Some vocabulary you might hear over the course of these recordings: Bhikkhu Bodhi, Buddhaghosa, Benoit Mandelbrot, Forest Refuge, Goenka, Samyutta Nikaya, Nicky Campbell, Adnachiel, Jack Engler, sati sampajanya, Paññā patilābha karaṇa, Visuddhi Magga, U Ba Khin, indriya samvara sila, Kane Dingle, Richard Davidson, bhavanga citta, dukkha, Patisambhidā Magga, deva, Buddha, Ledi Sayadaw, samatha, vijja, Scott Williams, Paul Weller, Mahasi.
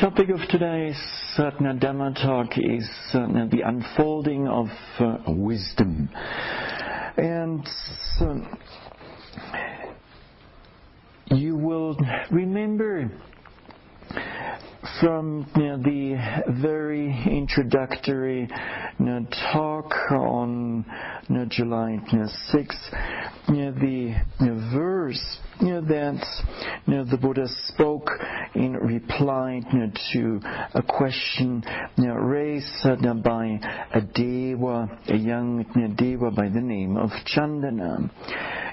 Topic of today's Dhamma talk is the unfolding of wisdom. And you will remember from the very introductory talk on July 6th, the verse that the Buddha spoke in reply to a question raised by a deva, a young deva by the name of Chandana.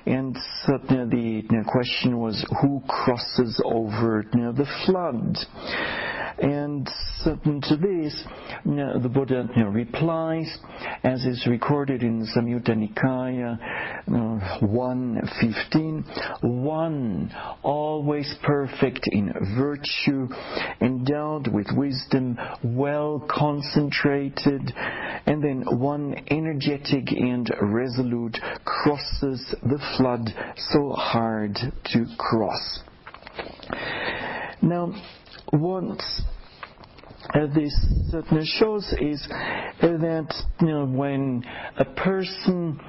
And the question was, who crosses over the flood? And to this, the Buddha replies, as is recorded in Samyutta Nikaya 1.15, one, always perfect in virtue, endowed with wisdom, well concentrated, and then one energetic and resolute crosses the flood so hard to cross. Now, what this shows is that when a person,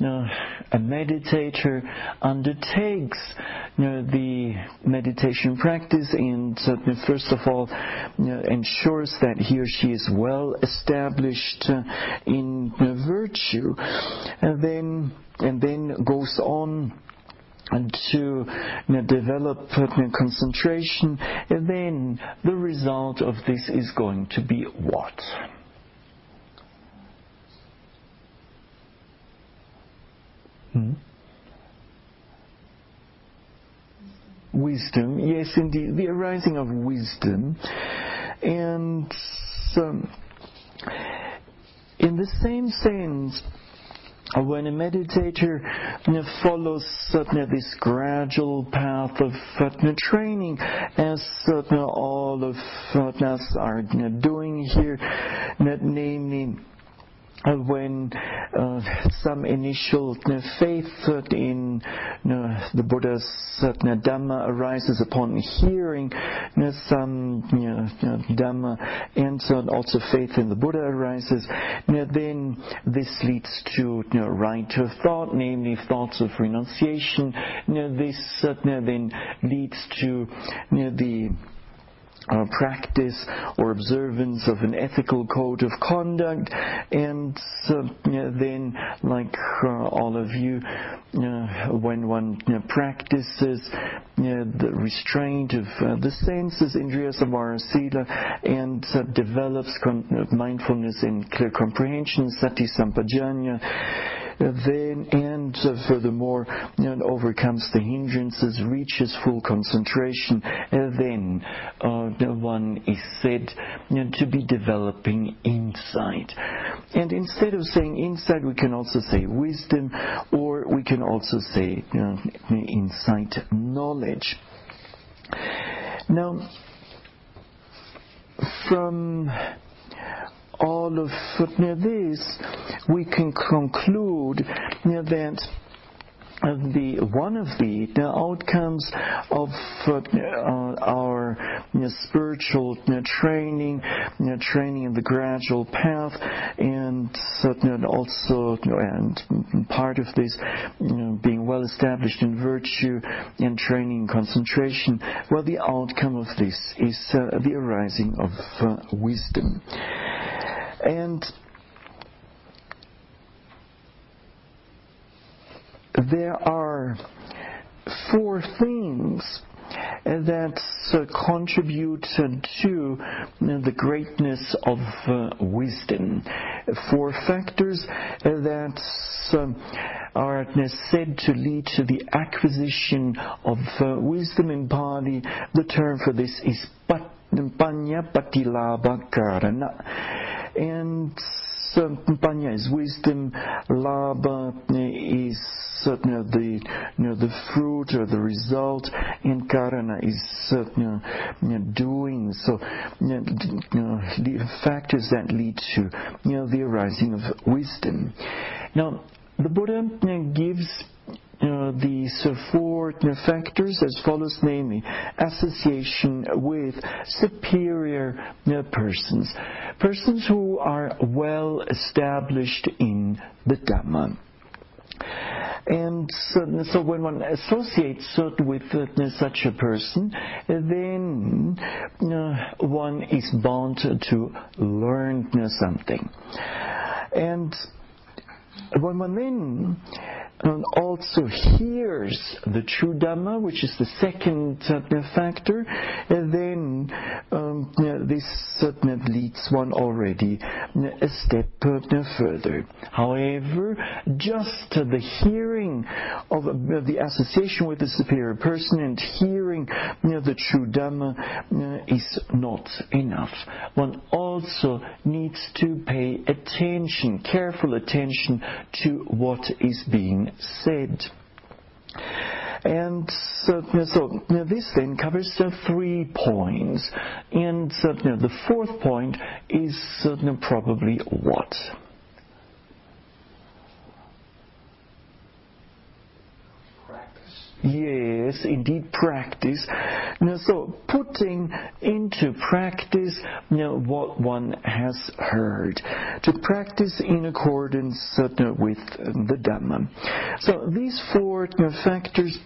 a meditator, undertakes the meditation practice and first of all ensures that he or she is well established in virtue, and then goes on and to develop concentration, and then the result of this is going to be what? Wisdom, yes indeed, the arising of wisdom. And in the same sense, when a meditator follows this gradual path of training, as all of us are doing here, namely when some initial faith in the Buddha's Dhamma arises upon hearing some Dhamma, and also faith in the Buddha arises, then this leads to right thought, namely thoughts of renunciation. This then leads to the practice or observance of an ethical code of conduct, and then, like all of you, when one practices the restraint of the senses, indriya samvara sila, and develops mindfulness and clear comprehension, sati sampajanya, then and furthermore overcomes the hindrances, reaches full concentration, then one is said to be developing insight. And instead of saying insight, we can also say wisdom, or we can also say insight knowledge. Now, from all of this, we can conclude that one of the outcomes of our spiritual training in the gradual path, and also and part of this being well established in virtue and training concentration, well, the outcome of this is the arising of wisdom. And there are four things that contribute to the greatness of wisdom. Four factors that are said to lead to the acquisition of wisdom. In Pali, the term for this is Paññā patilābha karaṇa. And Paññā is wisdom, labha is the fruit or the result, and karana is doing. So the factors that lead to the arising of wisdom. Now, the Buddha gives these four factors as follows, namely association with superior persons, persons who are well established in the Dhamma. And so when one associates with such a person, then one is bound to learn something. And when one then also hears the true Dhamma, which is the second factor, then this leads one already a step further. However, just the hearing of the association with the superior person and hearing the true Dhamma is not enough. One also needs to pay attention, careful attention to what is being said. And so this then covers 3 points, and the 4th point is probably what? Yes, indeed, practice. Now, so putting into practice what one has heard, to practice in accordance with the Dhamma. So these 4 factors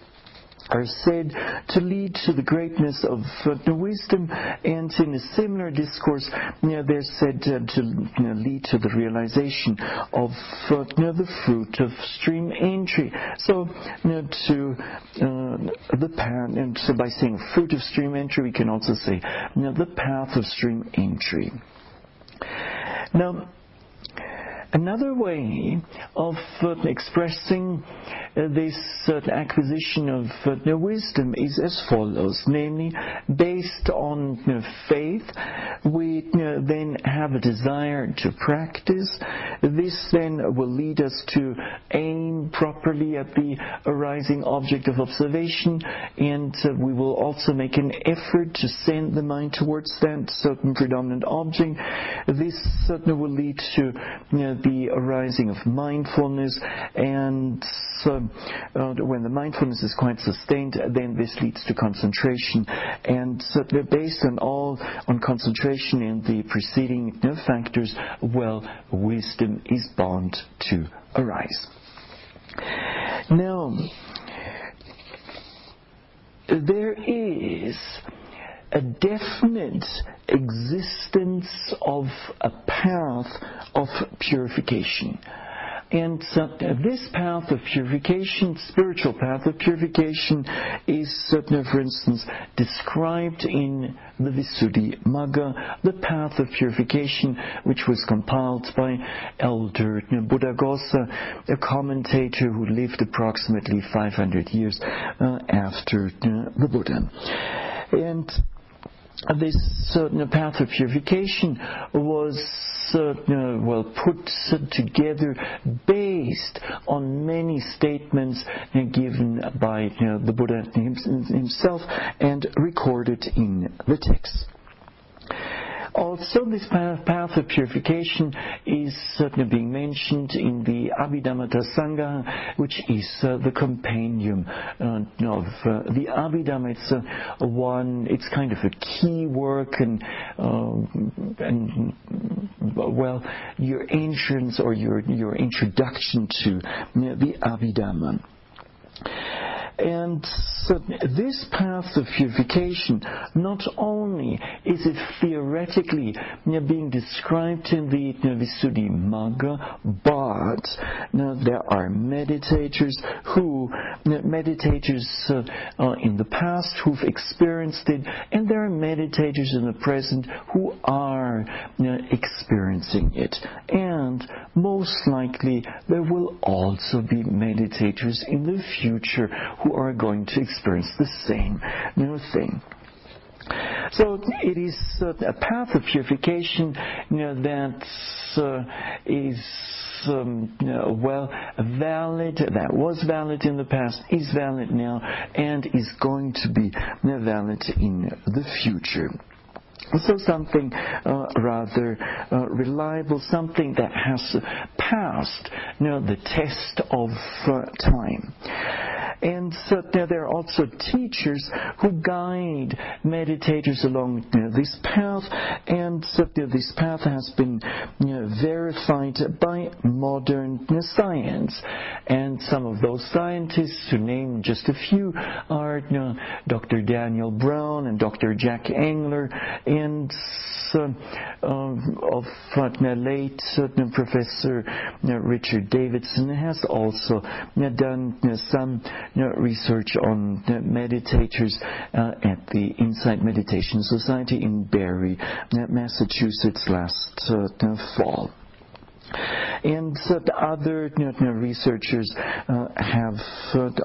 are said to lead to the greatness of wisdom, and in a similar discourse they're said to lead to the realization of the fruit of stream entry. So to the path, and so by saying fruit of stream entry we can also say the path of stream entry. Now, another way of expressing this acquisition of wisdom is as follows, namely, based on faith, we then have a desire to practice. This then will lead us to aim properly at the arising object of observation, and we will also make an effort to send the mind towards that certain predominant object. This will lead to the arising of mindfulness, and when the mindfulness is quite sustained, then this leads to concentration, and so they're based on concentration in the preceding factors. Well, wisdom is bound to arise. Now, there is a definite existence of a path of purification. And this path of purification, spiritual path of purification, is, for instance, described in the Visuddhi Magga, the path of purification, which was compiled by Elder Buddhaghosa, a commentator who lived approximately 500 years after the Buddha. And this path of purification was put together based on many statements given by the Buddha himself and recorded in the text. Also, this path of purification is certainly being mentioned in the Abhidhammattha Sangaha, which is the compendium of the Abhidhamma. It's it's kind of a key work, and well, your entrance or your introduction to the Abhidhamma. And so this path of purification, not only is it theoretically being described in the Visuddhi Magga, but there are meditators in the past who've experienced it, and there are meditators in the present who are experiencing it. And most likely there will also be meditators in the future who are going to experience the same thing. So it is a path of purification that is valid, that was valid in the past, is valid now, and is going to be valid in the future. So something rather reliable, something that has passed the test of time. And so there are also teachers who guide meditators along this path, and so this path has been verified by modern science. And some of those scientists, to name just a few, are Dr. Daniel Brown and Dr. Jack Engler, and of late Professor Richard Davidson has also done some research on meditators at the Insight Meditation Society in Barre, Massachusetts last fall. And other researchers have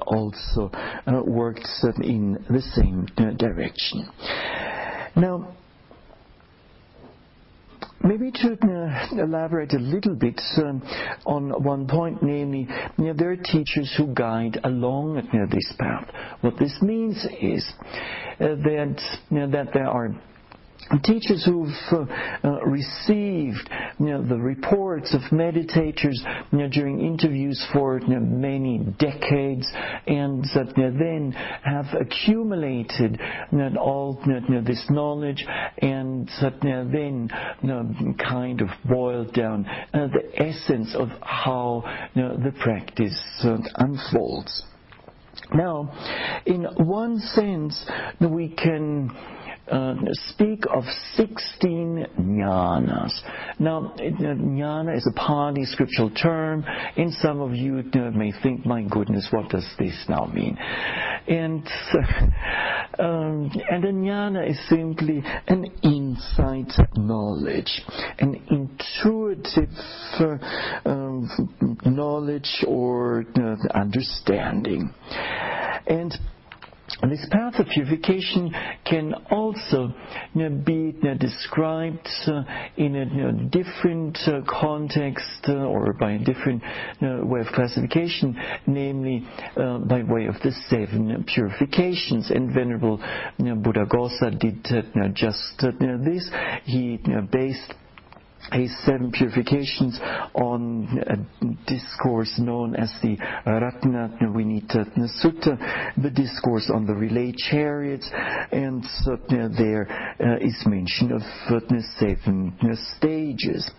also worked in the same direction. Now, maybe to elaborate a little bit on one point, namely, there are teachers who guide along this path. What this means is that there are teachers who've received the reports of meditators during interviews for many decades, and that then have accumulated all this knowledge, and that then kind of boiled down the essence of how the practice unfolds. Now, in one sense, we can speak of 16 jnanas. Now, jnana is a Pali scriptural term, and some of you may think, my goodness, what does this now mean? And a jnana is simply an insight knowledge, an intuitive knowledge or understanding. And this path of purification can also be described in a different context or by a different way of classification, namely by way of the 7 purifications. And Venerable Buddhaghosa did just this. He based his 7 purifications on a discourse known as the Rathavinita Sutta, the discourse on the relay chariots, and there is mention of 7 stages.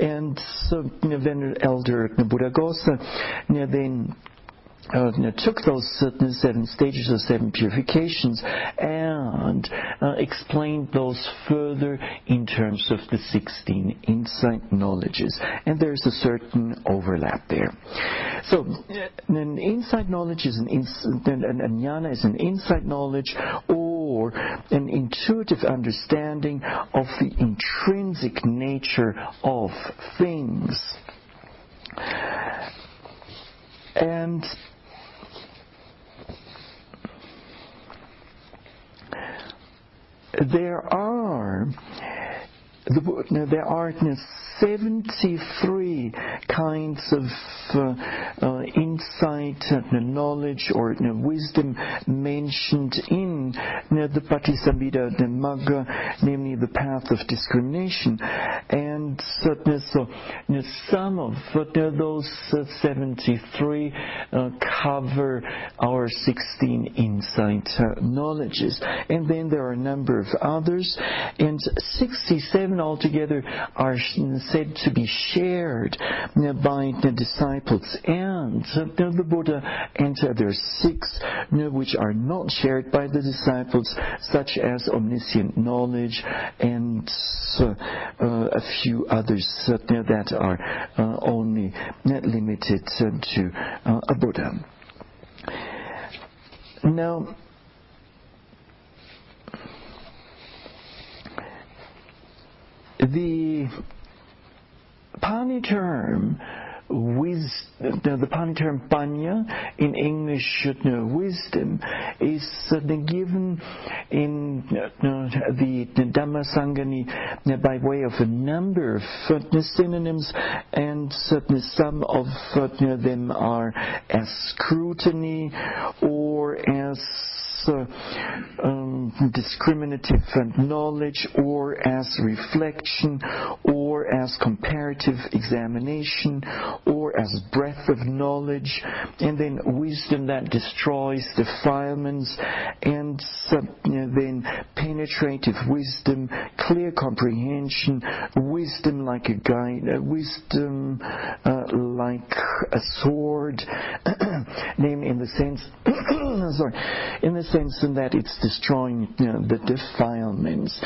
And so then Elder Buddhaghosa then took those 7 stages or 7 purifications and explained those further in terms of the 16 insight knowledges, and there's a certain overlap there. So an insight knowledge is a jnana is an insight knowledge or an intuitive understanding of the intrinsic nature of things. And there are 73 kinds of insight and knowledge or wisdom mentioned in the Patisambhidā Magga, namely the path of discrimination. And so some of those 73 cover our 16 insight knowledges. And then there are a number of others, and 67 altogether are said to be shared by the disciples and the Buddha, and there are 6 which are not shared by the disciples, such as omniscient knowledge and a few others that are only limited to a Buddha. Now, the Pali term paññā, in English wisdom, is given in the Dhamma Sanghani by way of a number of synonyms, and some of them are as scrutiny or as discriminative knowledge or as reflection or or as comparative examination, or as breadth of knowledge, and then wisdom that destroys defilements, and then penetrative wisdom, clear comprehension, wisdom like a guide, wisdom like a sword, namely in the sense, in the sense in that it's destroying the defilements,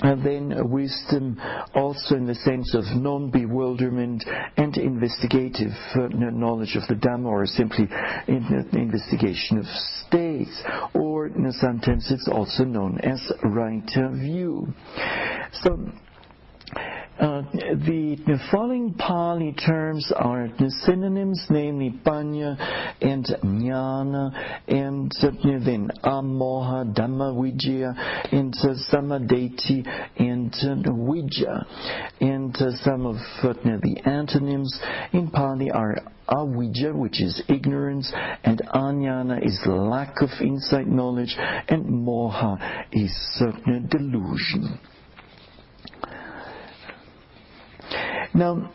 and then wisdom also in the sense of non-bewilderment and investigative knowledge of the Dhamma, or simply investigation of states, or sometimes it's also known as right view. So the following Pali terms are the synonyms, namely paññā and jnana, and then amoha, dhamma vijaya, and samadeti, and vijja. And some of the antonyms in Pali are avijja, which is ignorance, and ajnana is lack of insight knowledge, and moha is delusion. Now,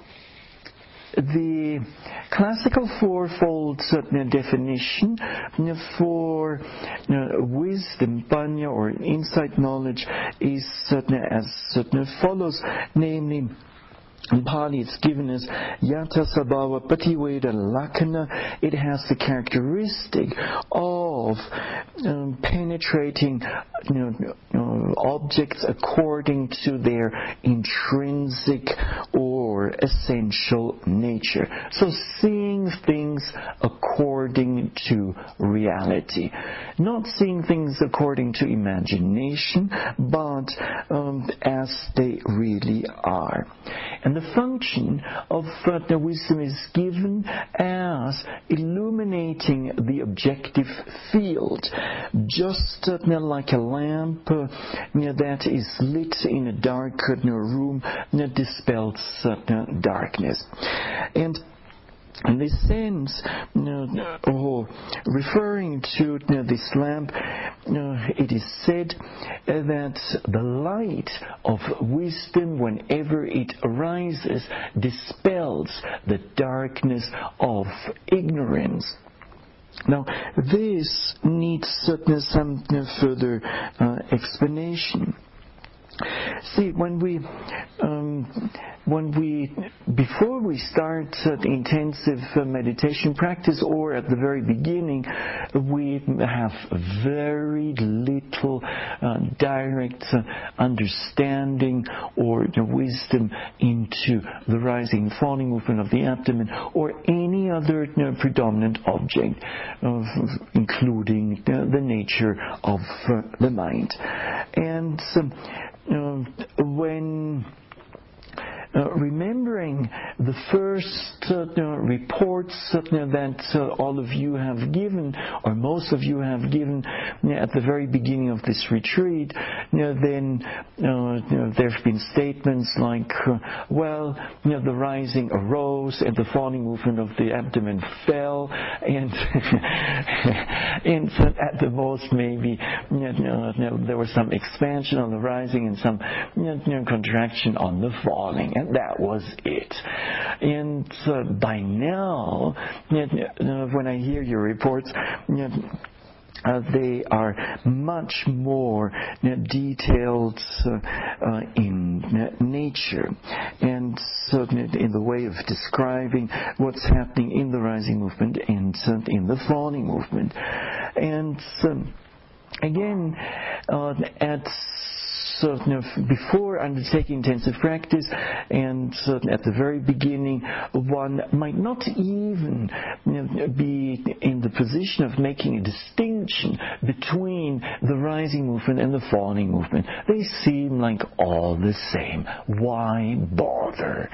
the classical fourfold definition for wisdom, paññā, or insight knowledge, is as follows, namely, in Pali it's given as yata sabhava pativeda lakana. It has the characteristic of penetrating objects according to their intrinsic or essential nature. So seeing things according to reality, not seeing things according to imagination, but as they really are. And the function of the wisdom is given as illuminating the objective field, just like a lamp that is lit in a dark room, dispels darkness. And in this sense, referring to this lamp, it is said that the light of wisdom, whenever it arises, dispels the darkness of ignorance. Now, this needs some further explanation. See, before we start intensive meditation practice, or at the very beginning, we have very little direct understanding or wisdom into the rising and falling movement of the abdomen, or any other predominant object, including the nature of the mind. And when remembering the first reports that all of you have given, or most of you have given at the very beginning of this retreat, then there have been statements like, well, the rising arose and the falling movement of the abdomen fell, and and at the most maybe there was some expansion on the rising and some contraction on the falling. That was it. And by now, when I hear your reports, they are much more detailed in nature, and in the way of describing what's happening in the rising movement and in the falling movement. And again, before undertaking intensive practice, and at the very beginning, one might not even be in the position of making a distinction between the rising movement and the falling movement. They seem like all the same. Why bother?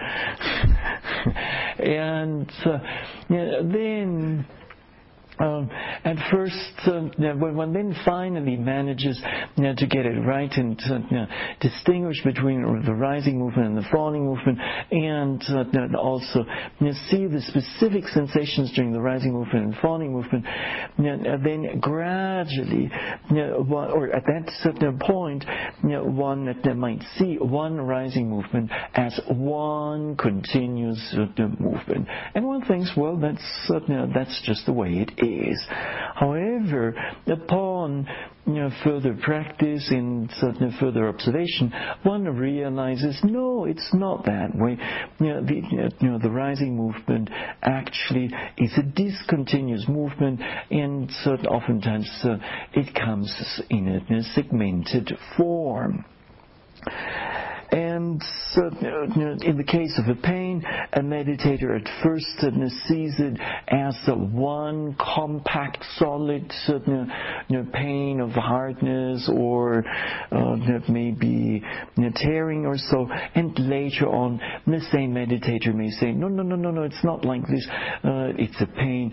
And then At first, when one then finally manages to get it right and distinguish between the rising movement and the falling movement, and also see the specific sensations during the rising movement and falling movement, then gradually, or at that certain point, one might see one rising movement as one continuous movement. And one thinks, well, that's just the way it is. However, upon further practice and further observation, one realizes, no, it's not that way. The rising movement actually is a discontinuous movement, and oftentimes it comes in a segmented form. And in the case of a pain, a meditator at first sees it as one compact, solid pain of hardness or maybe tearing or so. And later on, the same meditator may say, no, it's not like this. It's a pain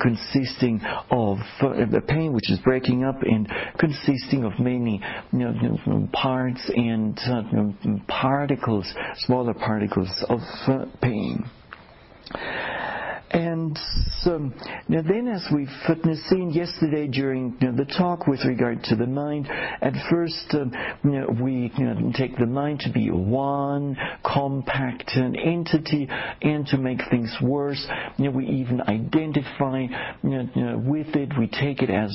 consisting of a pain which is breaking up and consisting of many parts and particles, smaller particles of pain. And then, as we've seen yesterday during the talk with regard to the mind, at first we take the mind to be one compact entity, and to make things worse, we even identify with it. We take it as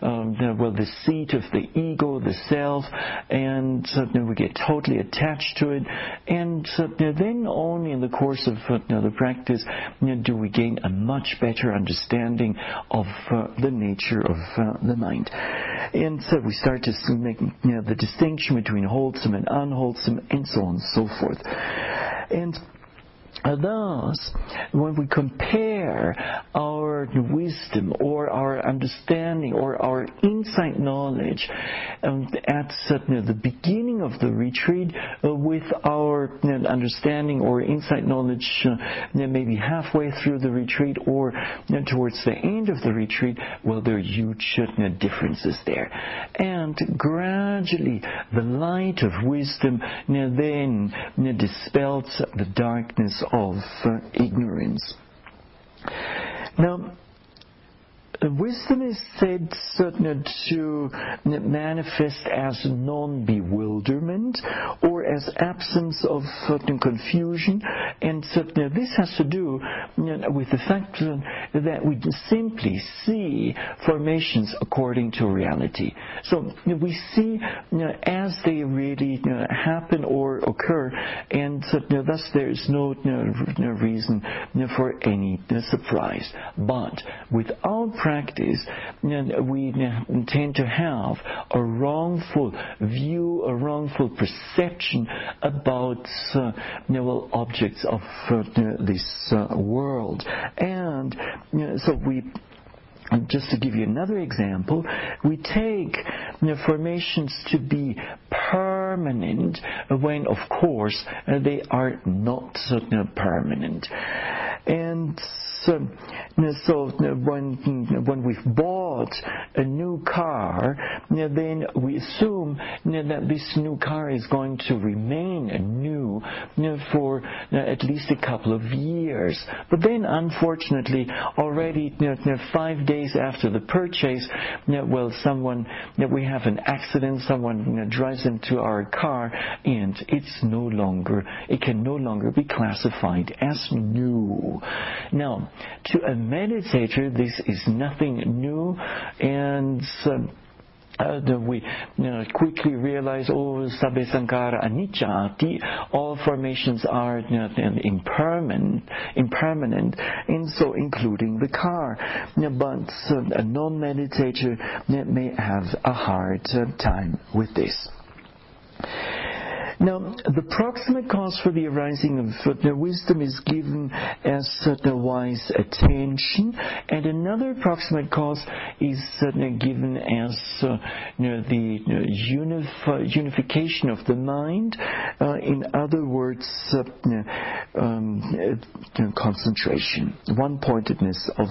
the seat of the ego, the self, and we get totally attached to it. And then only in the course of the practice do we gain a much better understanding of the nature of the mind. And so we start to make the distinction between wholesome and unwholesome, and so on and so forth. And thus, when we compare our wisdom or our understanding or our insight knowledge at the beginning of the retreat with our understanding or insight knowledge maybe halfway through the retreat or towards the end of the retreat, well, there are huge differences there. And gradually, the light of wisdom then dispels the darkness of ignorance. Now, wisdom is said to manifest as non-bewilderment or as absence of certain confusion, and this has to do with the fact that we simply see formations according to reality. So we see as they really happen or occur, and thus there is no reason for any surprise. But without practice, we tend to have a wrongful view, a wrongful perception about objects of this world. And just to give you another example, we take formations to be permanent when, of course, they are not permanent. And when we've bought a new car, then we assume that this new car is going to remain new for at least a couple of years. But then, unfortunately, already 5 days after the purchase, we have an accident, someone drives into our car, and it can no longer be classified as new. Now, to a meditator, this is nothing new, and we quickly realize, oh, sabbe sankara anicca, all formations are impermanent, and so including the car. But a non-meditator may have a hard time with this. Now, the proximate cause for the arising of Vajna wisdom is given as Satna wise attention, and another proximate cause is given as the unification of the mind. In other words, concentration, one-pointedness of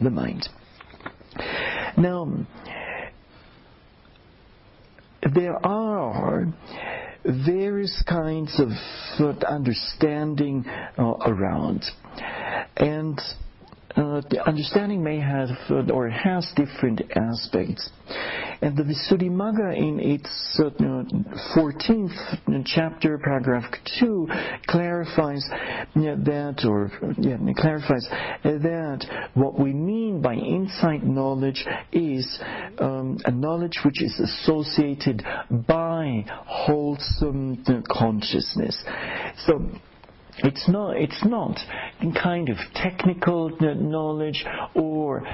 the mind. Now, there are various kinds of understanding around, and the understanding may have or has different aspects. And the Visuddhi Magga, in its 14th chapter, paragraph 2, clarifies that what we mean by insight knowledge is a knowledge which is associated by wholesome consciousness. So, it's not kind of technical knowledge or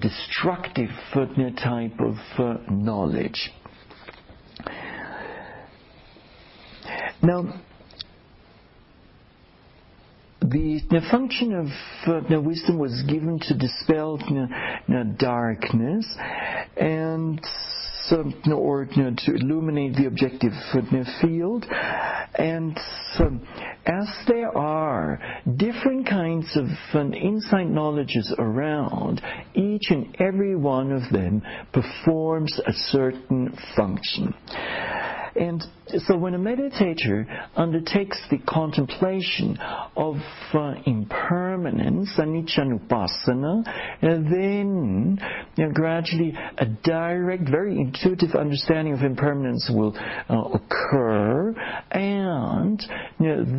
destructive type of knowledge. Now, the function of wisdom was given to dispel darkness and to illuminate the objective field. And as there are different kinds of insight knowledges around, each and every one of them performs a certain function. And so when a meditator undertakes the contemplation of impermanence, anicca-nupassana, then gradually a direct, very intuitive understanding of impermanence will occur, and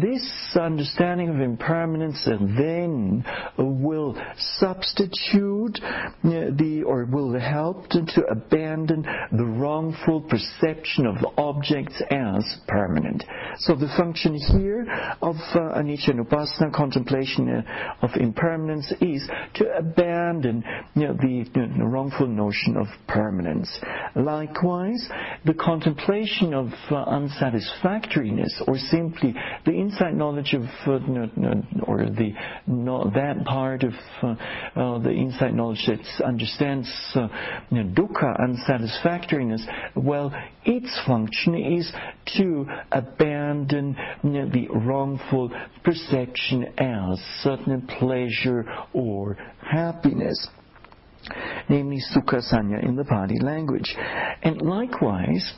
this understanding of impermanence then will substitute will help to abandon the wrongful perception of objects as permanent. So the function here of anicca-nupassana, contemplation of impermanence, is to abandon the wrongful notion of permanence. Likewise, the contemplation of unsatisfactoriness, or simply the insight knowledge of that part of the insight knowledge that understands dukkha, unsatisfactoriness, well, its function is to abandon the wrongful perception as certain pleasure or happiness, namely sukha sanya in the Pali language. And likewise,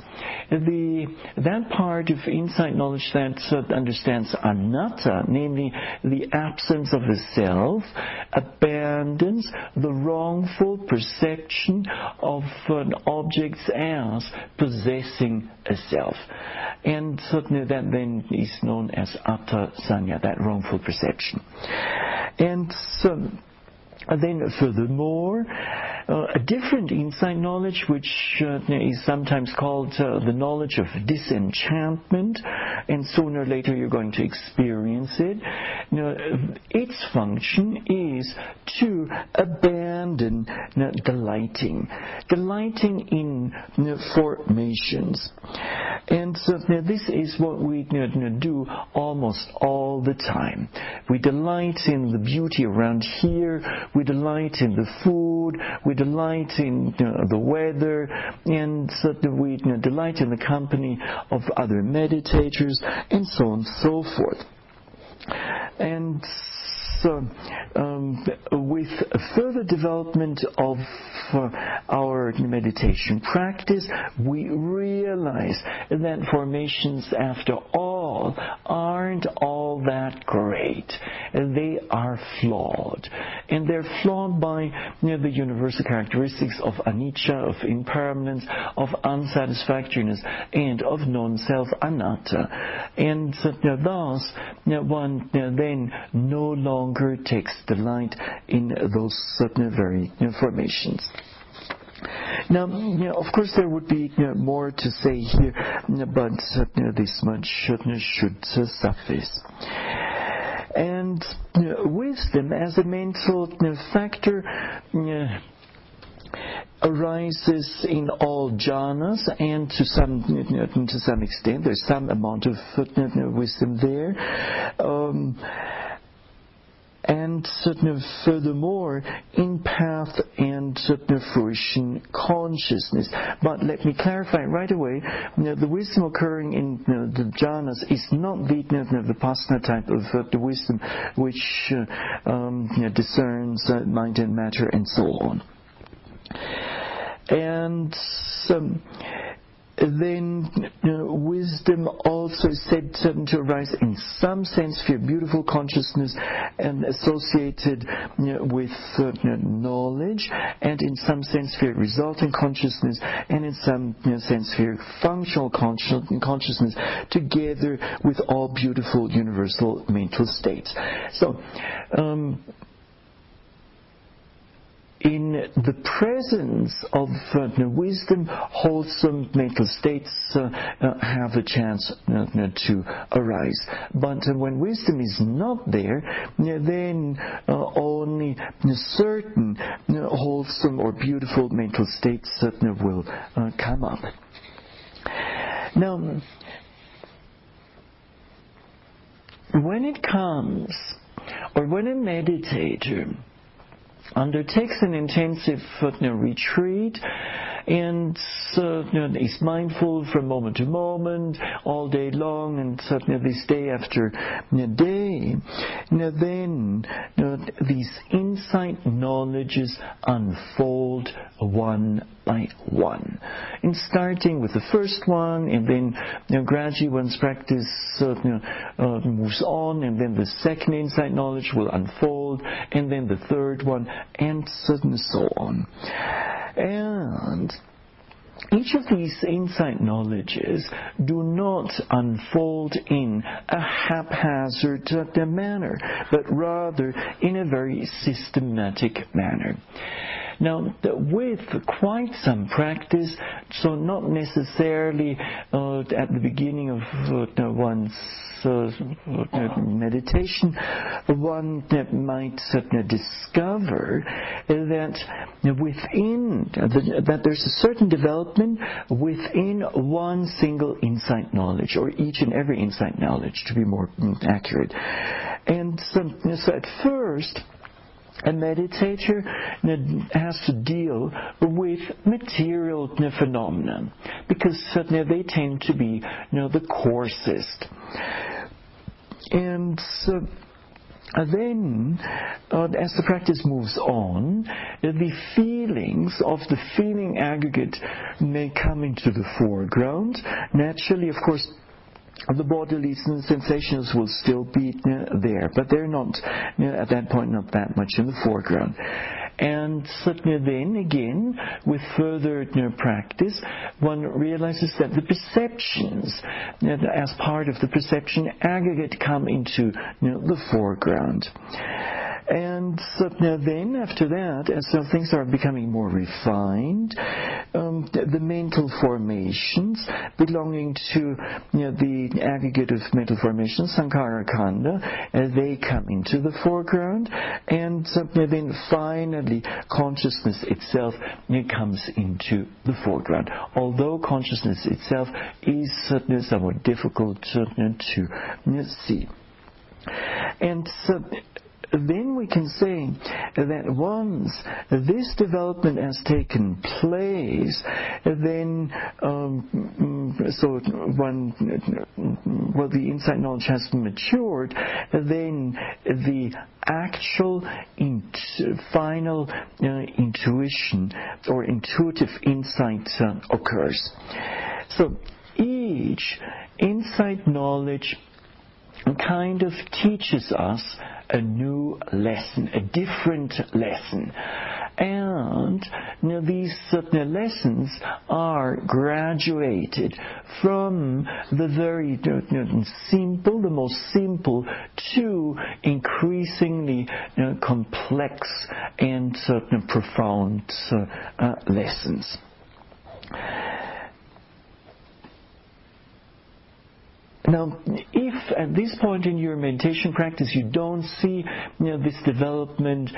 that part of insight knowledge that understands anatta, namely the absence of the self, abandons the wrongful perception of objects as possessing a self. And certainly that then is known as atta sanya, that wrongful perception. And so, and then furthermore, a different insight knowledge, which is sometimes called the knowledge of disenchantment, and sooner or later you're going to experience it, its function is to abandon delighting, in formations. And this is what we do almost all the time. We delight in the beauty around here, we delight in the food, we delight in the weather, and we delight in the company of other meditators, and so on and so forth. And so, with further development of our meditation practice, we realize that formations, after all, aren't all that great. They are flawed. And they're flawed by the universal characteristics of anicca, of impermanence, of unsatisfactoriness, and of non-self, anatta. And thus, one then no longer takes delight in those certain very formations. Now, of course, there would be more to say here, but this much should suffice. And wisdom as a mental factor arises in all jhanas, and to some extent there's some amount of wisdom there. And furthermore, in path and fruition consciousness. But let me clarify right away, the wisdom occurring in the jhanas is not the vipassana type of the wisdom which discerns mind and matter and so on. And then wisdom also is said to arise in some sense for beautiful consciousness and associated with knowledge, and in some sense for resulting consciousness, and in some sense for functional consciousness, together with all beautiful universal mental states. So in the presence of wisdom, wholesome mental states have a chance to arise. But when wisdom is not there, then only certain wholesome or beautiful mental states will come up. Now, when it comes, or when a meditator undertakes an intensive retreat and is mindful from moment to moment, all day long, and this day after day, then these insight knowledges unfold one by one. And starting with the first one, and then gradually one's practice moves on, and then the second insight knowledge will unfold, and then the third one, and so on. And each of these insight knowledges do not unfold in a haphazard manner, but rather in a very systematic manner. Now, with quite some practice, so not necessarily at the beginning of one's meditation, one might discover that that there's a certain development within one single insight knowledge, or each and every insight knowledge, to be more accurate. And so at first, a meditator has to deal with material phenomena, because they tend to be the coarsest. And then, as the practice moves on, the feelings of the feeling aggregate may come into the foreground. Naturally, of course, the bodily sensations will still be there, but they're not, at that point, not that much in the foreground. And then again, with further practice, one realizes that the perceptions, as part of the perception aggregate, come into the foreground. And then after that, as things are becoming more refined, the mental formations belonging to the aggregate of mental formations, Sankara Khanda, they come into the foreground, and then finally consciousness itself comes into the foreground, although consciousness itself is somewhat difficult to see. And then we can say that once this development has taken place, then the insight knowledge has matured, then the actual final intuition or intuitive insight occurs. So each insight knowledge kind of teaches us a new lesson, a different lesson. And these lessons are graduated from the very simple, the most simple, to increasingly complex and profound lessons. Now, if at this point in your meditation practice you don't see this development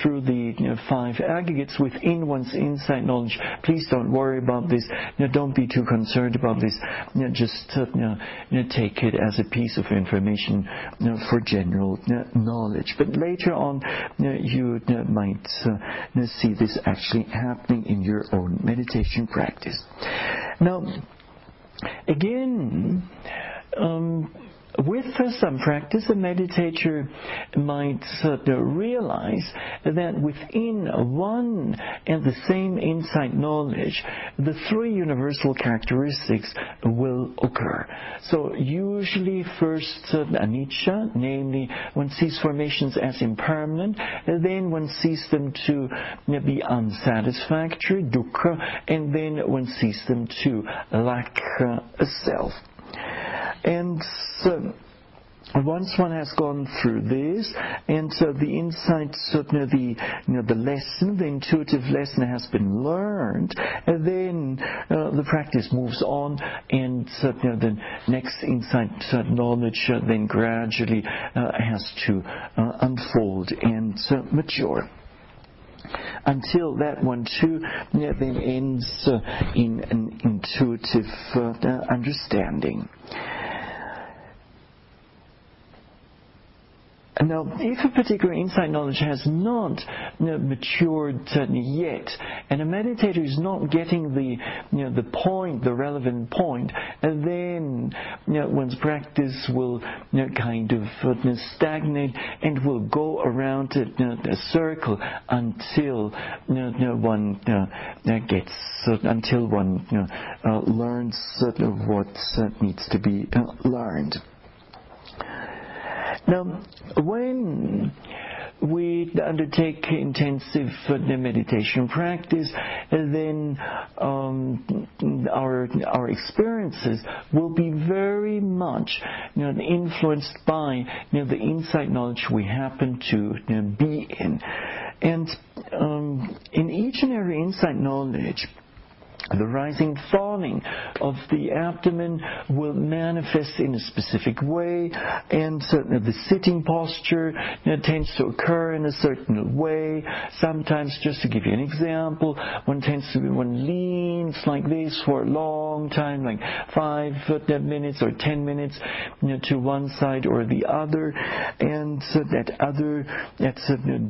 through the five aggregates within one's insight knowledge, please don't worry about this. Don't be too concerned about this. Just take it as a piece of information for general knowledge. But later on, you might see this actually happening in your own meditation practice. Now, again, with some practice, a meditator might realize that within one and the same insight knowledge, the three universal characteristics will occur. So usually first anicca, namely one sees formations as impermanent, and then one sees them to be unsatisfactory, dukkha, and then one sees them to lack a self. And so, once one has gone through this, and so the insight, the lesson, the intuitive lesson has been learned, and then the practice moves on, and the next insight knowledge then gradually has to unfold and mature, until that one too then ends in an intuitive understanding. Now, if a particular insight knowledge has not matured yet, and a meditator is not getting the point, the relevant point, and then one's practice will kind of stagnate and will go around a circle until one gets, until one learns what needs to be learned. Now, when we undertake intensive meditation practice, then our experiences will be very much influenced by the insight knowledge we happen to be in. And in each and every insight knowledge, the rising, thawing of the abdomen will manifest in a specific way, and the sitting posture tends to occur in a certain way. Sometimes, just to give you an example, one leans like this for a long time, like 5 minutes or 10 minutes, to one side or the other, and at a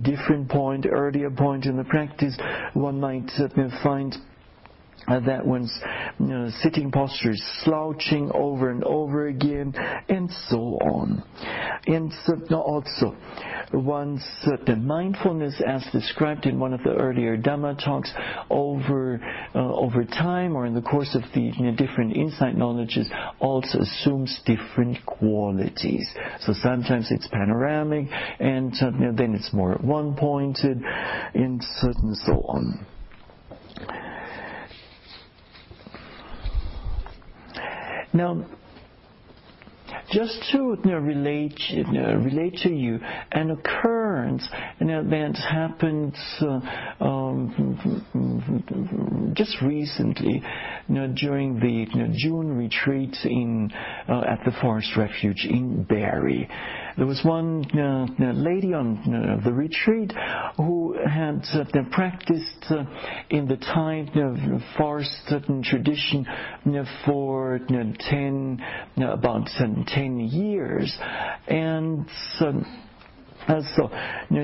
different point, earlier point in the practice, one might find that one's sitting posture is slouching over and over again, and so on. And also, one's mindfulness, as described in one of the earlier Dhamma talks, over time or in the course of the different insight knowledges, also assumes different qualities. So sometimes it's panoramic, and then it's more one-pointed, and so on. Now, just to relate to you an occurrence that happened just recently during the June retreat at the Forest Refuge in Barre. There was one lady on the retreat who had practiced in the Thai forest tradition for about 10 years, and so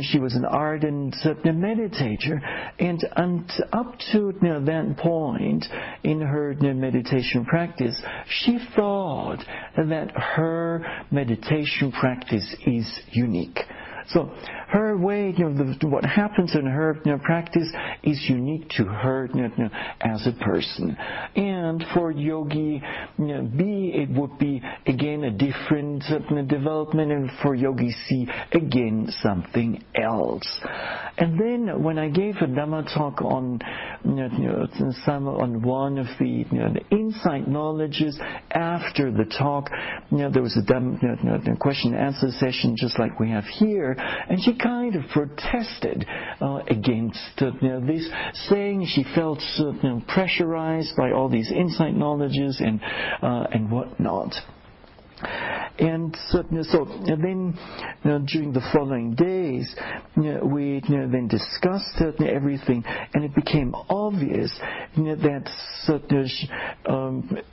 she was an ardent meditator, and up to that point in her meditation practice, she thought that her meditation practice is unique. So her way, what happens in her practice is unique to her as a person. And for Yogi B, it would be again a different development, and for Yogi C, again something else. And then when I gave a Dhamma talk on one of the insight knowledges, after the talk, there was a question and answer session just like we have here, and she kind of protested against this, saying she felt pressurized by all these insight knowledges and whatnot. And so then during the following days, we then discussed everything, and it became obvious that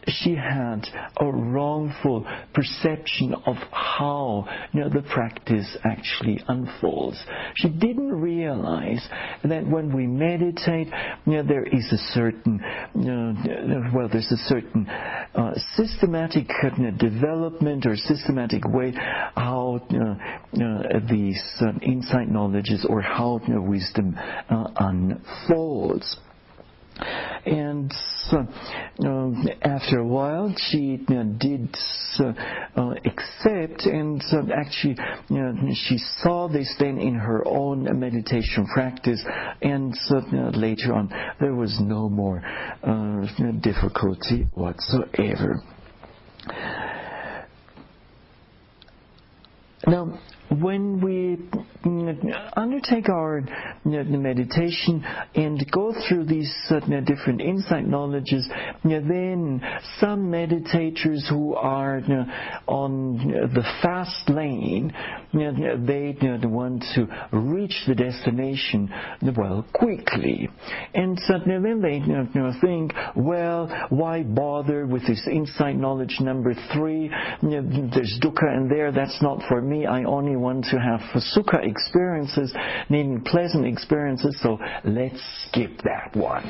she had a wrongful perception of how the practice actually unfolds. She didn't realize that when we meditate, there is a certain, there's a certain systematic development or systematic way how these insight knowledges or how wisdom unfolds. And after a while, she did accept, and actually she saw this then in her own meditation practice, and later on there was no more difficulty whatsoever. Now, when we undertake our meditation and go through these different insight knowledges, then some meditators who are on the fast lane, they want to reach the destination well quickly, and then they think, well, why bother with this insight knowledge number 3? There's dukkha in there. That's not for me. I only want to have sukha experiences, meaning pleasant experiences, so let's skip that one.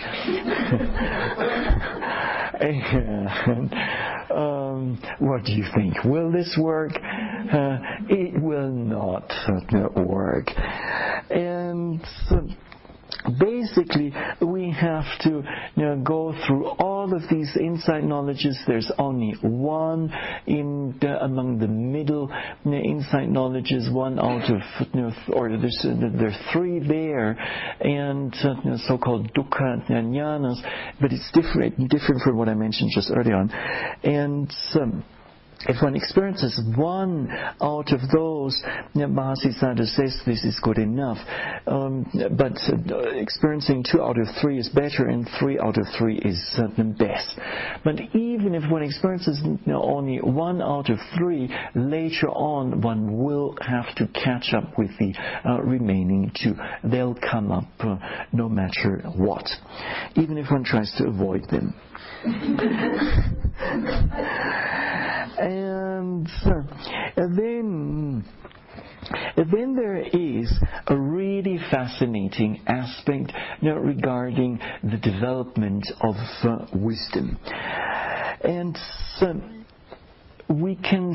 What do you think? Will this work? It will not work. And basically, we have to go through all of these insight knowledges. There's only one in among the middle insight knowledges, one out of, or there are 3 there, and so-called dukkha jnanas, but it's different from what I mentioned just earlier on. And if one experiences one out of those, Mahasi Sayadaw says this is good enough. But experiencing 2 out of 3 is better, and 3 out of 3 is best. But even if one experiences only 1 out of 3, later on one will have to catch up with the remaining 2. They'll come up no matter what, even if one tries to avoid them. And then there is a really fascinating aspect regarding the development of wisdom. And we can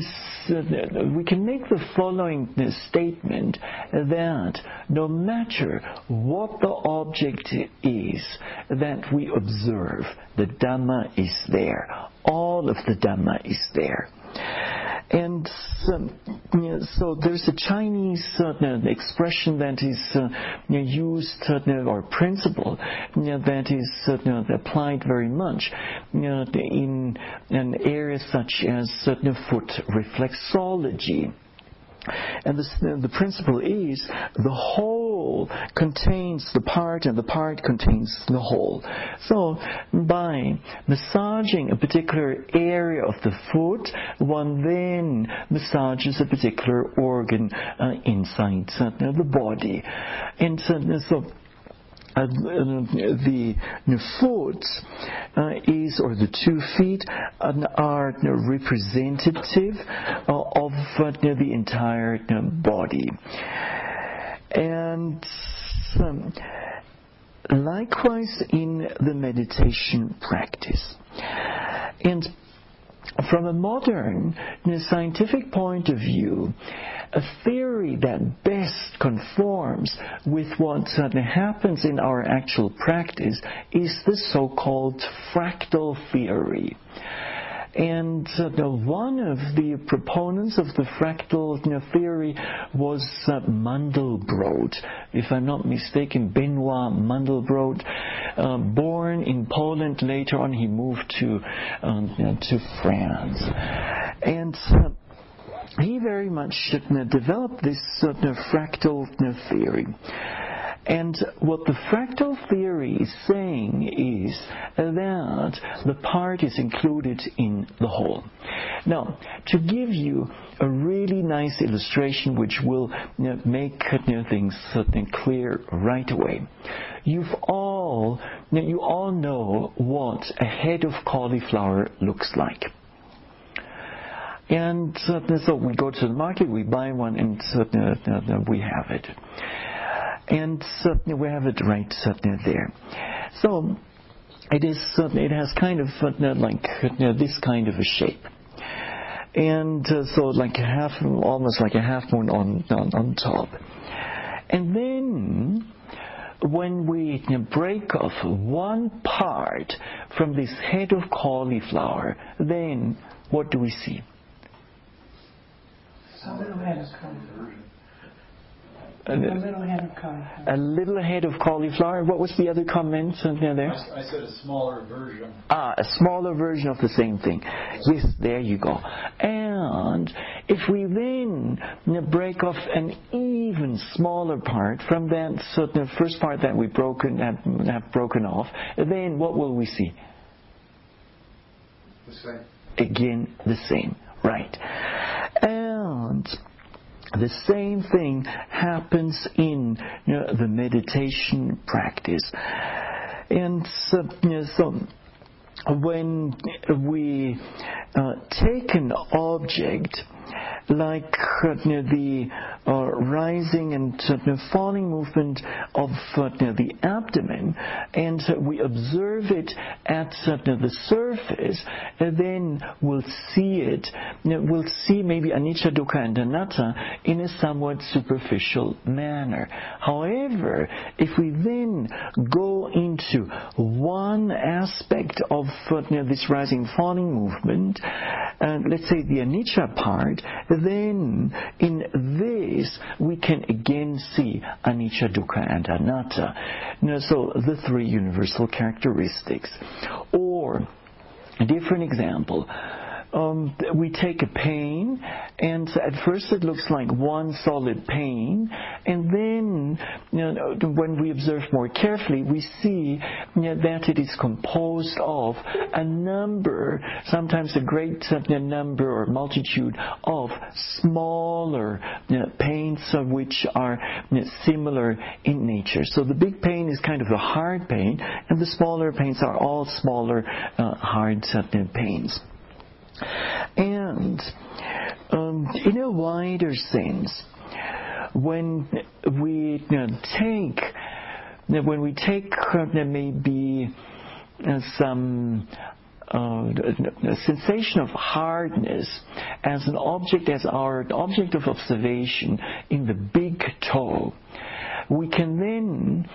make the following statement, that no matter what the object is that we observe, the Dhamma is there. All of the Dhamma is there. And so there's a Chinese expression that is used, or principle that is applied very much in an area such as foot reflexology. And this, the principle is, the whole contains the part, and the part contains the whole. So, by massaging a particular area of the foot, one then massages a particular organ inside the body. And so, the foot is, or the 2 feet are representative of the entire body. And likewise in the meditation practice. And from a modern scientific point of view, a theory that best conforms with what happens in our actual practice is the so-called fractal theory. And one of the proponents of the fractal theory was Mandelbrot, if I'm not mistaken, Benoit Mandelbrot, born in Poland. Later on he moved to France. And he very much developed this fractal theory. And what the fractal theory is saying is that the part is included in the whole. Now, to give you a really nice illustration which will make things clear right away, you all know what a head of cauliflower looks like. And so we go to the market, we buy one, and we have it. And we have it right there. So it has kind of like this kind of a shape, and so like almost like a half moon on top. And then when we break off one part from this head of cauliflower, then what do we see? A little head of cauliflower. A little head of cauliflower. What was the other comment there? I said a smaller version. Ah, a smaller version of the same thing. Yes, there you go. And if we then break off an even smaller part from that certain first part that we have broken off, then what will we see? The same. Again, the same. Right. And the same thing happens in the meditation practice. And so when we take an object like the rising and falling movement of the abdomen, and we observe it at the surface, and then we'll see it. We'll see maybe anicca, dukkha, and anatta in a somewhat superficial manner. However, if we then go into one aspect of this rising, falling movement, let's say the anicca part, then in this we can again see anicca, dukkha, and anatta. Now, so the three universal characteristics. Or a different example. We take a pain, and at first it looks like one solid pain, and then when we observe more carefully, we see that it is composed of a number, sometimes a great number or multitude of smaller pains which are similar in nature. So the big pain is kind of a hard pain, and the smaller pains are all smaller hard pains. And in a wider sense, when we take maybe some a sensation of hardness as an object, as our object of observation in the big toe, we can then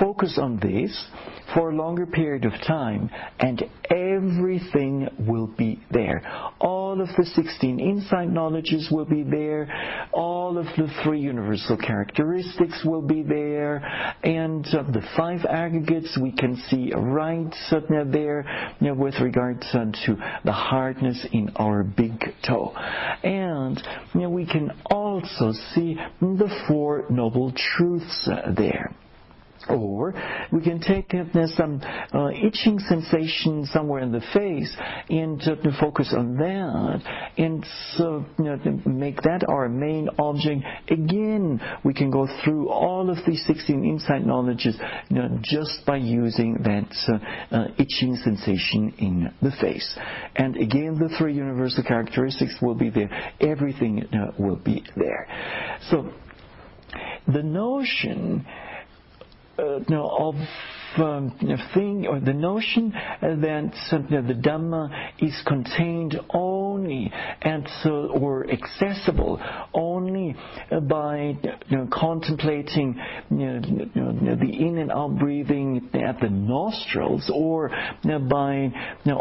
focus on this for a longer period of time, and everything will be there. All of the 16 insight knowledges will be there, all of the three universal characteristics will be there, and the five aggregates we can see right there with regards to the hardness in our big toe. And we can also see the Four Noble Truths there. Or we can take some itching sensation somewhere in the face and focus on that, and so, make that our main object. Again, we can go through all of these 16 insight knowledges just by using that itching sensation in the face. And again, the three universal characteristics will be there. Everything will be there. So, the notion the Dhamma is contained only or accessible only by contemplating the in and out breathing at the nostrils, or by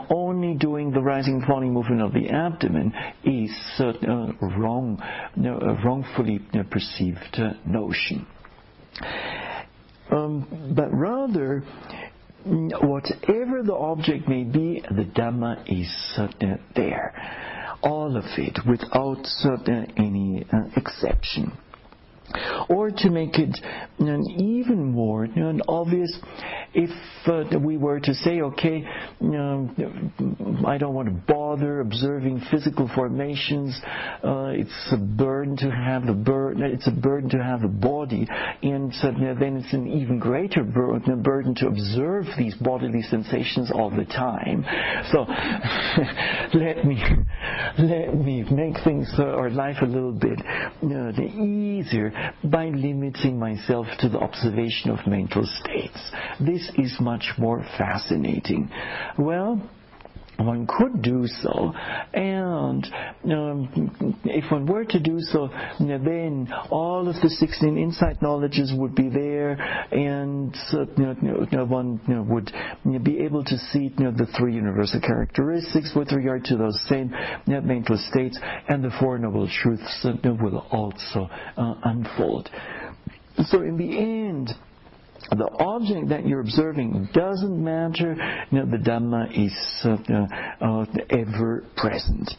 only doing the rising, falling movement of the abdomen is wrongfully perceived notion. But rather, whatever the object may be, the Dhamma is there. all of it without any exception. Or to make it even more obvious, if we were to say, okay, I don't want to bother observing physical formations. It's a burden to have a body, and then it's an even greater burden to observe these bodily sensations all the time. So let me make things or life a little bit easier by limiting myself to the observation of mental states. This is much more fascinating. Well, one could do so, and if one were to do so, then all of the 16 insight knowledges would be there, and one would be able to see the three universal characteristics with regard to those same mental states, and the Four Noble Truths will also unfold. So in the end, the object that you're observing doesn't matter. The Dhamma is ever present.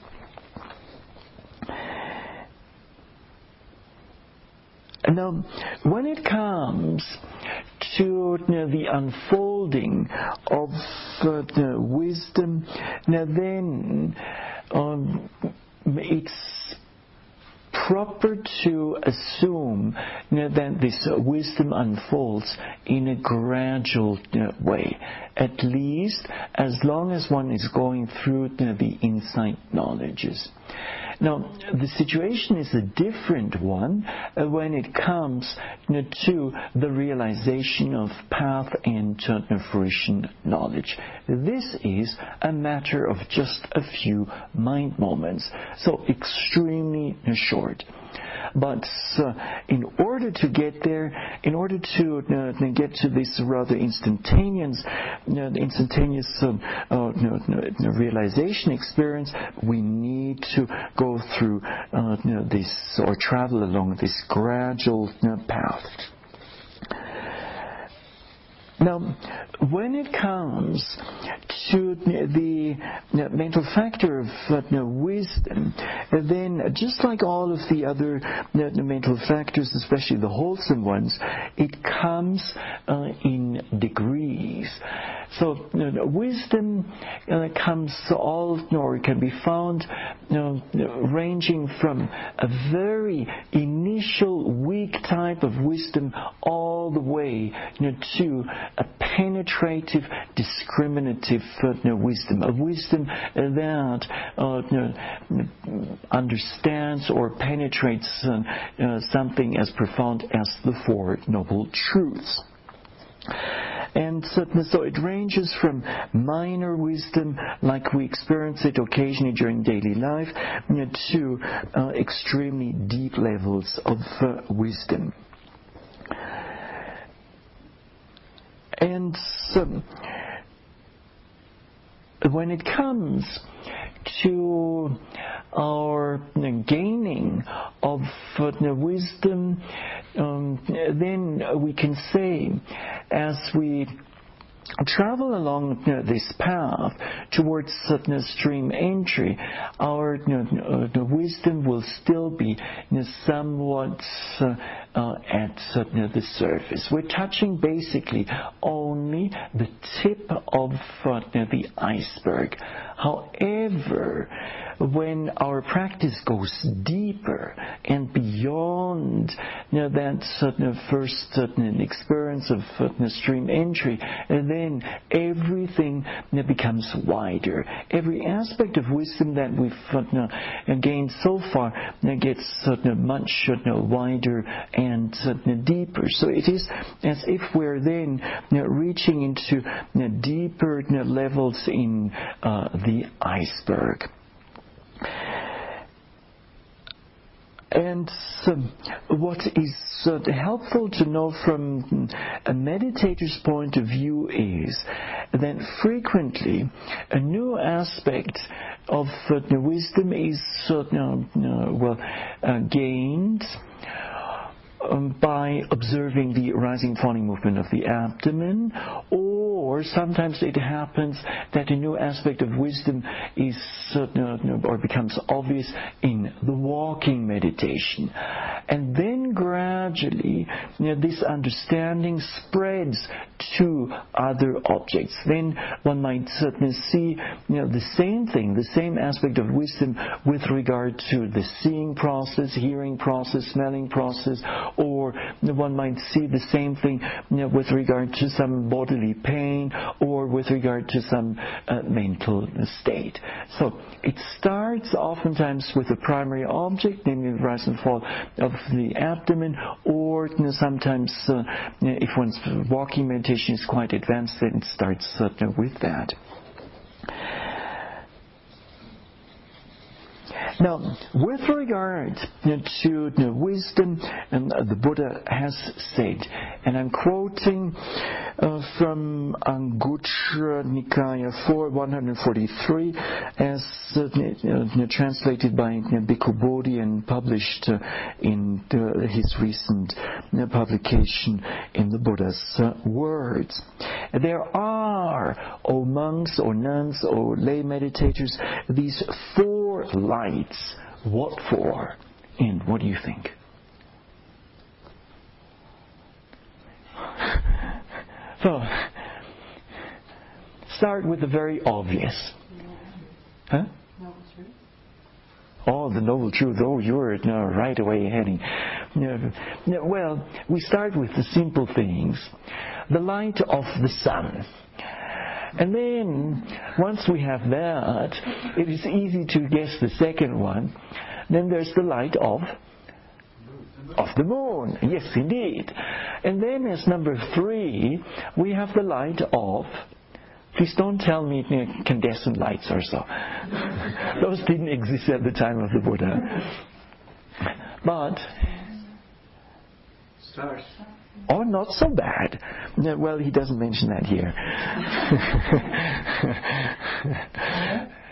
Now, when it comes to the unfolding of wisdom, then it's proper to assume that this wisdom unfolds in a gradual way, at least as long as one is going through the insight knowledges. Now, the situation is a different one when it comes to the realization of path and fruition knowledge. This is a matter of just a few mind moments, so extremely short. But in order to get there, in order to get to this rather instantaneous realization experience, we need to go through this, or travel along this gradual path. Now, when it comes to the mental factor of wisdom, then just like all of the other mental factors, especially the wholesome ones, it comes in degrees. So wisdom comes can be found ranging from a very initial weak type of wisdom all the way to a penetrative, discriminative wisdom, a wisdom that understands or penetrates something as profound as the Four Noble Truths. And so it ranges from minor wisdom, like we experience it occasionally during daily life, to extremely deep levels of wisdom. And when it comes to our gaining of wisdom, then we can say, as we travel along this path towards stream entry, our the wisdom will still be somewhat at the surface. We're touching basically only the tip of the iceberg. However, when our practice goes deeper and beyond that first experience of stream entry, then everything becomes wider. Every aspect of wisdom that we've gained so far gets much wider and deeper. So it is as if we're then reaching into deeper levels in the iceberg. And what is helpful to know from a meditator's point of view is that frequently a new aspect of wisdom is gained by observing the rising falling movement of the abdomen, or Or sometimes it happens that a new aspect of wisdom is or becomes obvious in the walking meditation. And then gradually this understanding spreads to other objects. Then one might certainly see the same thing, the same aspect of wisdom with regard to the seeing process, hearing process, smelling process, or one might see the same thing with regard to some bodily pain or with regard to some mental state. So it starts oftentimes with the primary object, namely the rise and fall of the abdomen, or sometimes if one's walking meditation is quite advanced, then it starts with that. Now, with regard to wisdom, the Buddha has said, and I'm quoting from Anguttara Nikaya 4.143, as translated by Bhikkhu Bodhi and published in his recent publication in the Buddha's words. There are, O monks, O nuns, O lay meditators, these four lights. What for? And what do you think? So, start with the very obvious. Huh? Noble truth. Oh, the noble truth. Oh, you're right away heading. Well, we start with the simple things. The light of the sun. And then, once we have that, it is easy to guess the second one. Then there's the light of the moon. Yes, indeed. And then as number three, we have the light of... Please don't tell me incandescent lights or so. Those didn't exist at the time of the Buddha. But... stars. Oh, not so bad. Well, he doesn't mention that here.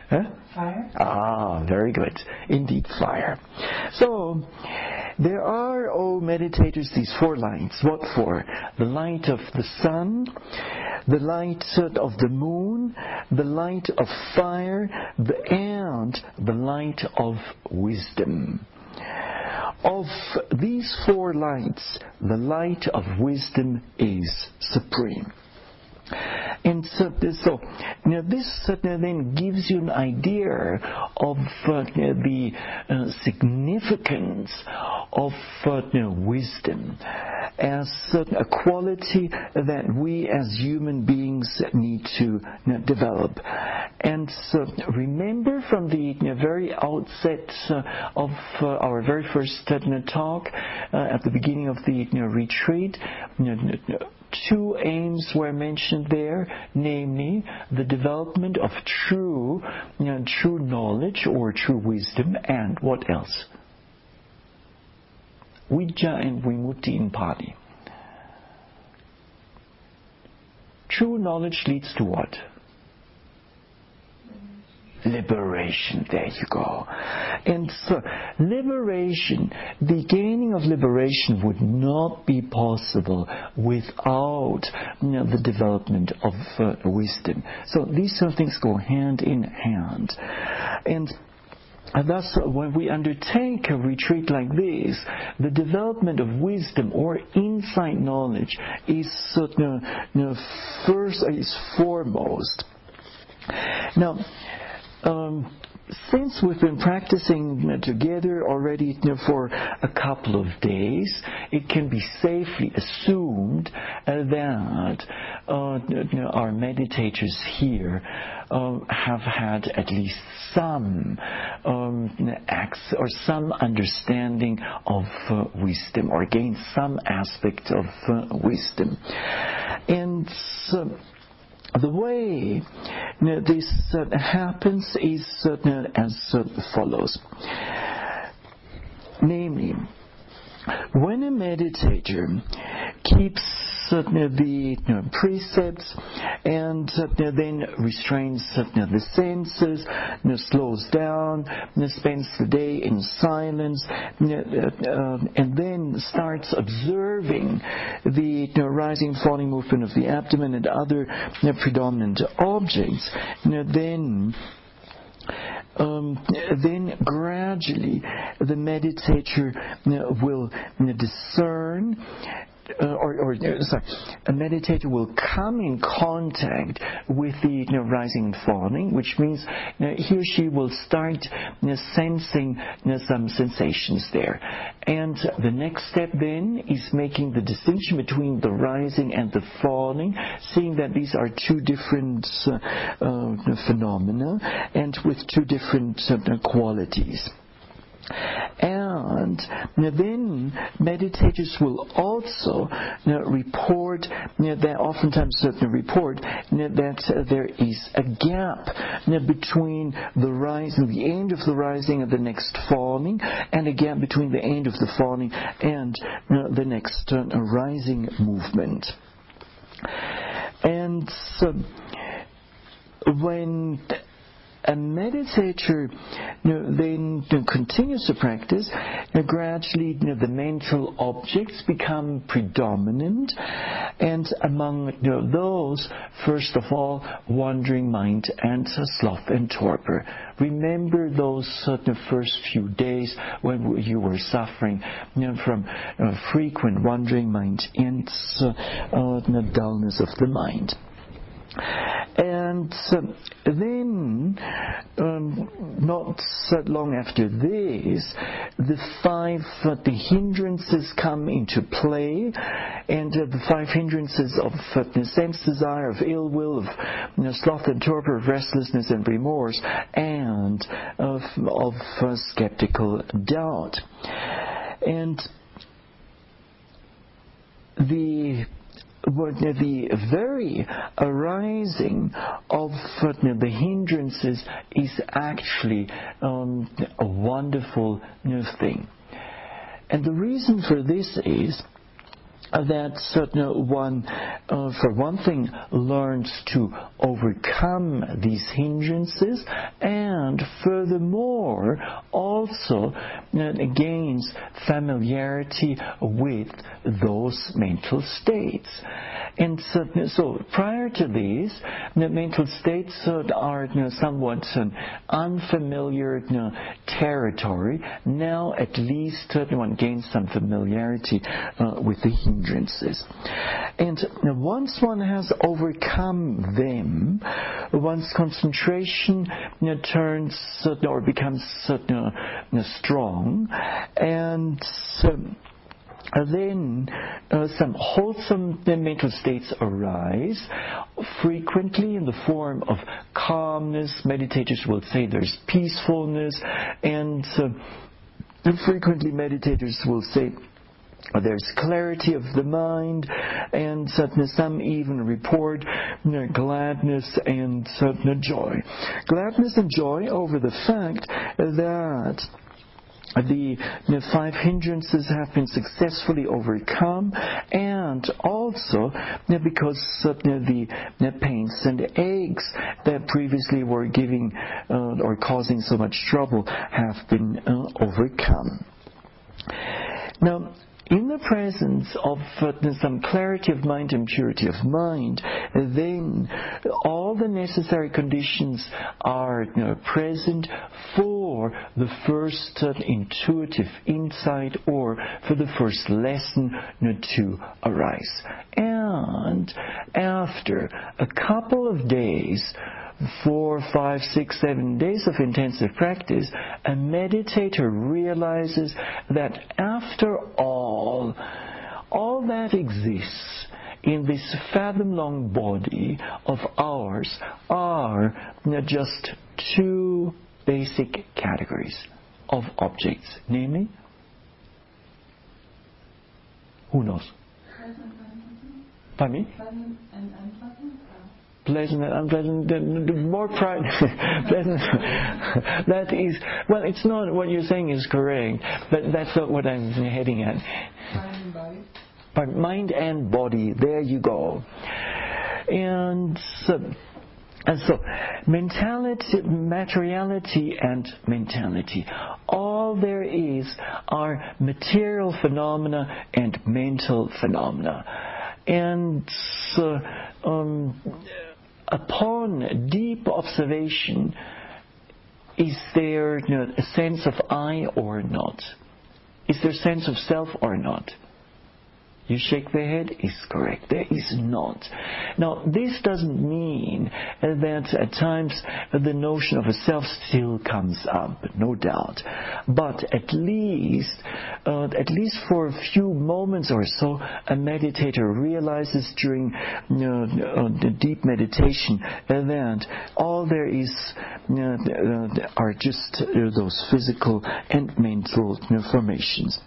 Huh? Fire. Ah, very good. Indeed, fire. So, there are, O meditators, these four lights. What for? The light of the sun, the light of the moon, the light of fire, and the light of wisdom. Of these four lights, the light of wisdom is supreme. And so this then gives you an idea of the significance of wisdom as a quality that we as human beings need to develop. And so remember from the very outset of our very first talk at the beginning of the retreat, two aims were mentioned there, namely the development of true knowledge or true wisdom, and what else? Vijja and Vimutti in Pali. True knowledge leads to what? Liberation, there you go. And so, liberation, the gaining of liberation would not be possible without the development of wisdom. So these sort of things go hand in hand. And thus, when we undertake a retreat like this, the development of wisdom or insight knowledge is foremost. Now, since we've been practicing together already for a couple of days, it can be safely assumed that our meditators here have had at least some acts or some understanding of wisdom, or gained some aspect of wisdom. And so, the way this happens is as follows. Namely, when a meditator keeps the precepts, and then restrains the senses, slows down, spends the day in silence, and then starts observing the rising, falling movement of the abdomen and other predominant objects. Then gradually the meditator will discern, a meditator will come in contact with the rising and falling, which means he or she will start sensing some sensations there. And the next step then is making the distinction between the rising and the falling, seeing that these are two different phenomena and with two different qualities. And then meditators will also report, that there is a gap between the rising, the end of the rising and the next falling, and a gap between the end of the falling and the next rising movement. And so when a meditator then continues to practice, gradually the mental objects become predominant, and among those, first of all, wandering mind and sloth and torpor. Remember those first few days when you were suffering from frequent wandering mind and dullness of the mind. And then, not so long after this, the five hindrances come into play, and the five hindrances of sense desire, of ill will, of sloth and torpor, of restlessness and remorse, and of skeptical doubt. And the very arising of the hindrances is actually a wonderful new thing. And the reason for this is that one, for one thing, learns to overcome these hindrances, and furthermore also gains familiarity with those mental states. And so prior to these, mental states are somewhat unfamiliar territory. Now at least one gains some familiarity with the hindrances. And once one has overcome them, one's concentration turns or becomes strong, and then some wholesome mental states arise, frequently in the form of calmness. Meditators will say there's peacefulness, and frequently meditators will say there's clarity of the mind, and some even report gladness and joy. Gladness and joy over the fact that the five hindrances have been successfully overcome, and also because the pains and aches that previously were giving or causing so much trouble have been overcome. Now, in the presence of some clarity of mind and purity of mind, then all the necessary conditions are present for the first intuitive insight or for the first lesson to arise. And after a couple of days, 4, 5, 6, 7 days of intensive practice, a meditator realizes that after all that exists in this fathom-long body of ours are just two basic categories of objects, namely, who knows? Pardon me? Pleasant and unpleasant, more pride. Pleasant. That is, well, it's not what you're saying is correct, but that's not what I'm heading at. Mind and body. by mind and body. There you go. And so, mentality, materiality and mentality, all there is are material phenomena and mental phenomena. And upon deep observation, is there a sense of I or not? Is there a sense of self or not? You shake the head, it's correct, there is not. Now, this doesn't mean that at times the notion of a self still comes up, no doubt. But at least for a few moments or so, a meditator realizes during the deep meditation that all there is are just those physical and mental formations.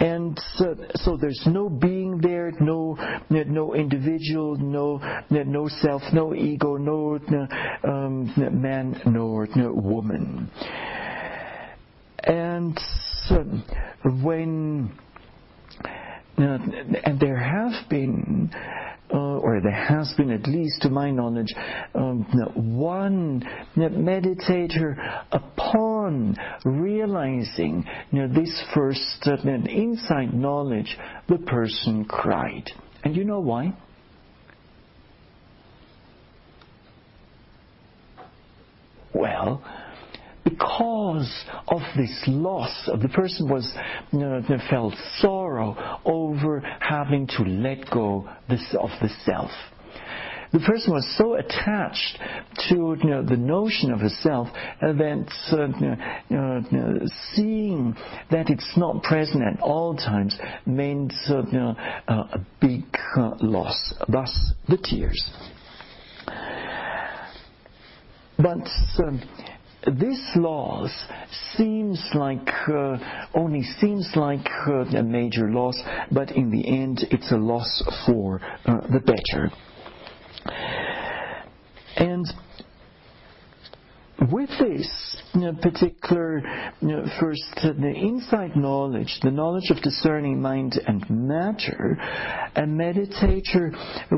And so there's no being there, no individual, no self, no ego, no man, no woman. There has been, at least to my knowledge, one meditator upon realizing this first insight knowledge, the person cried. And you know why? Well, because of this loss, the person felt sorrow over having to let go of the self. The person was so attached to the notion of a self that seeing that it's not present at all times meant a big loss. Thus, the tears. But this loss only seems like a major loss, but in the end it's a loss for the better. And with this particular first the insight knowledge, the knowledge of discerning mind and matter, a meditator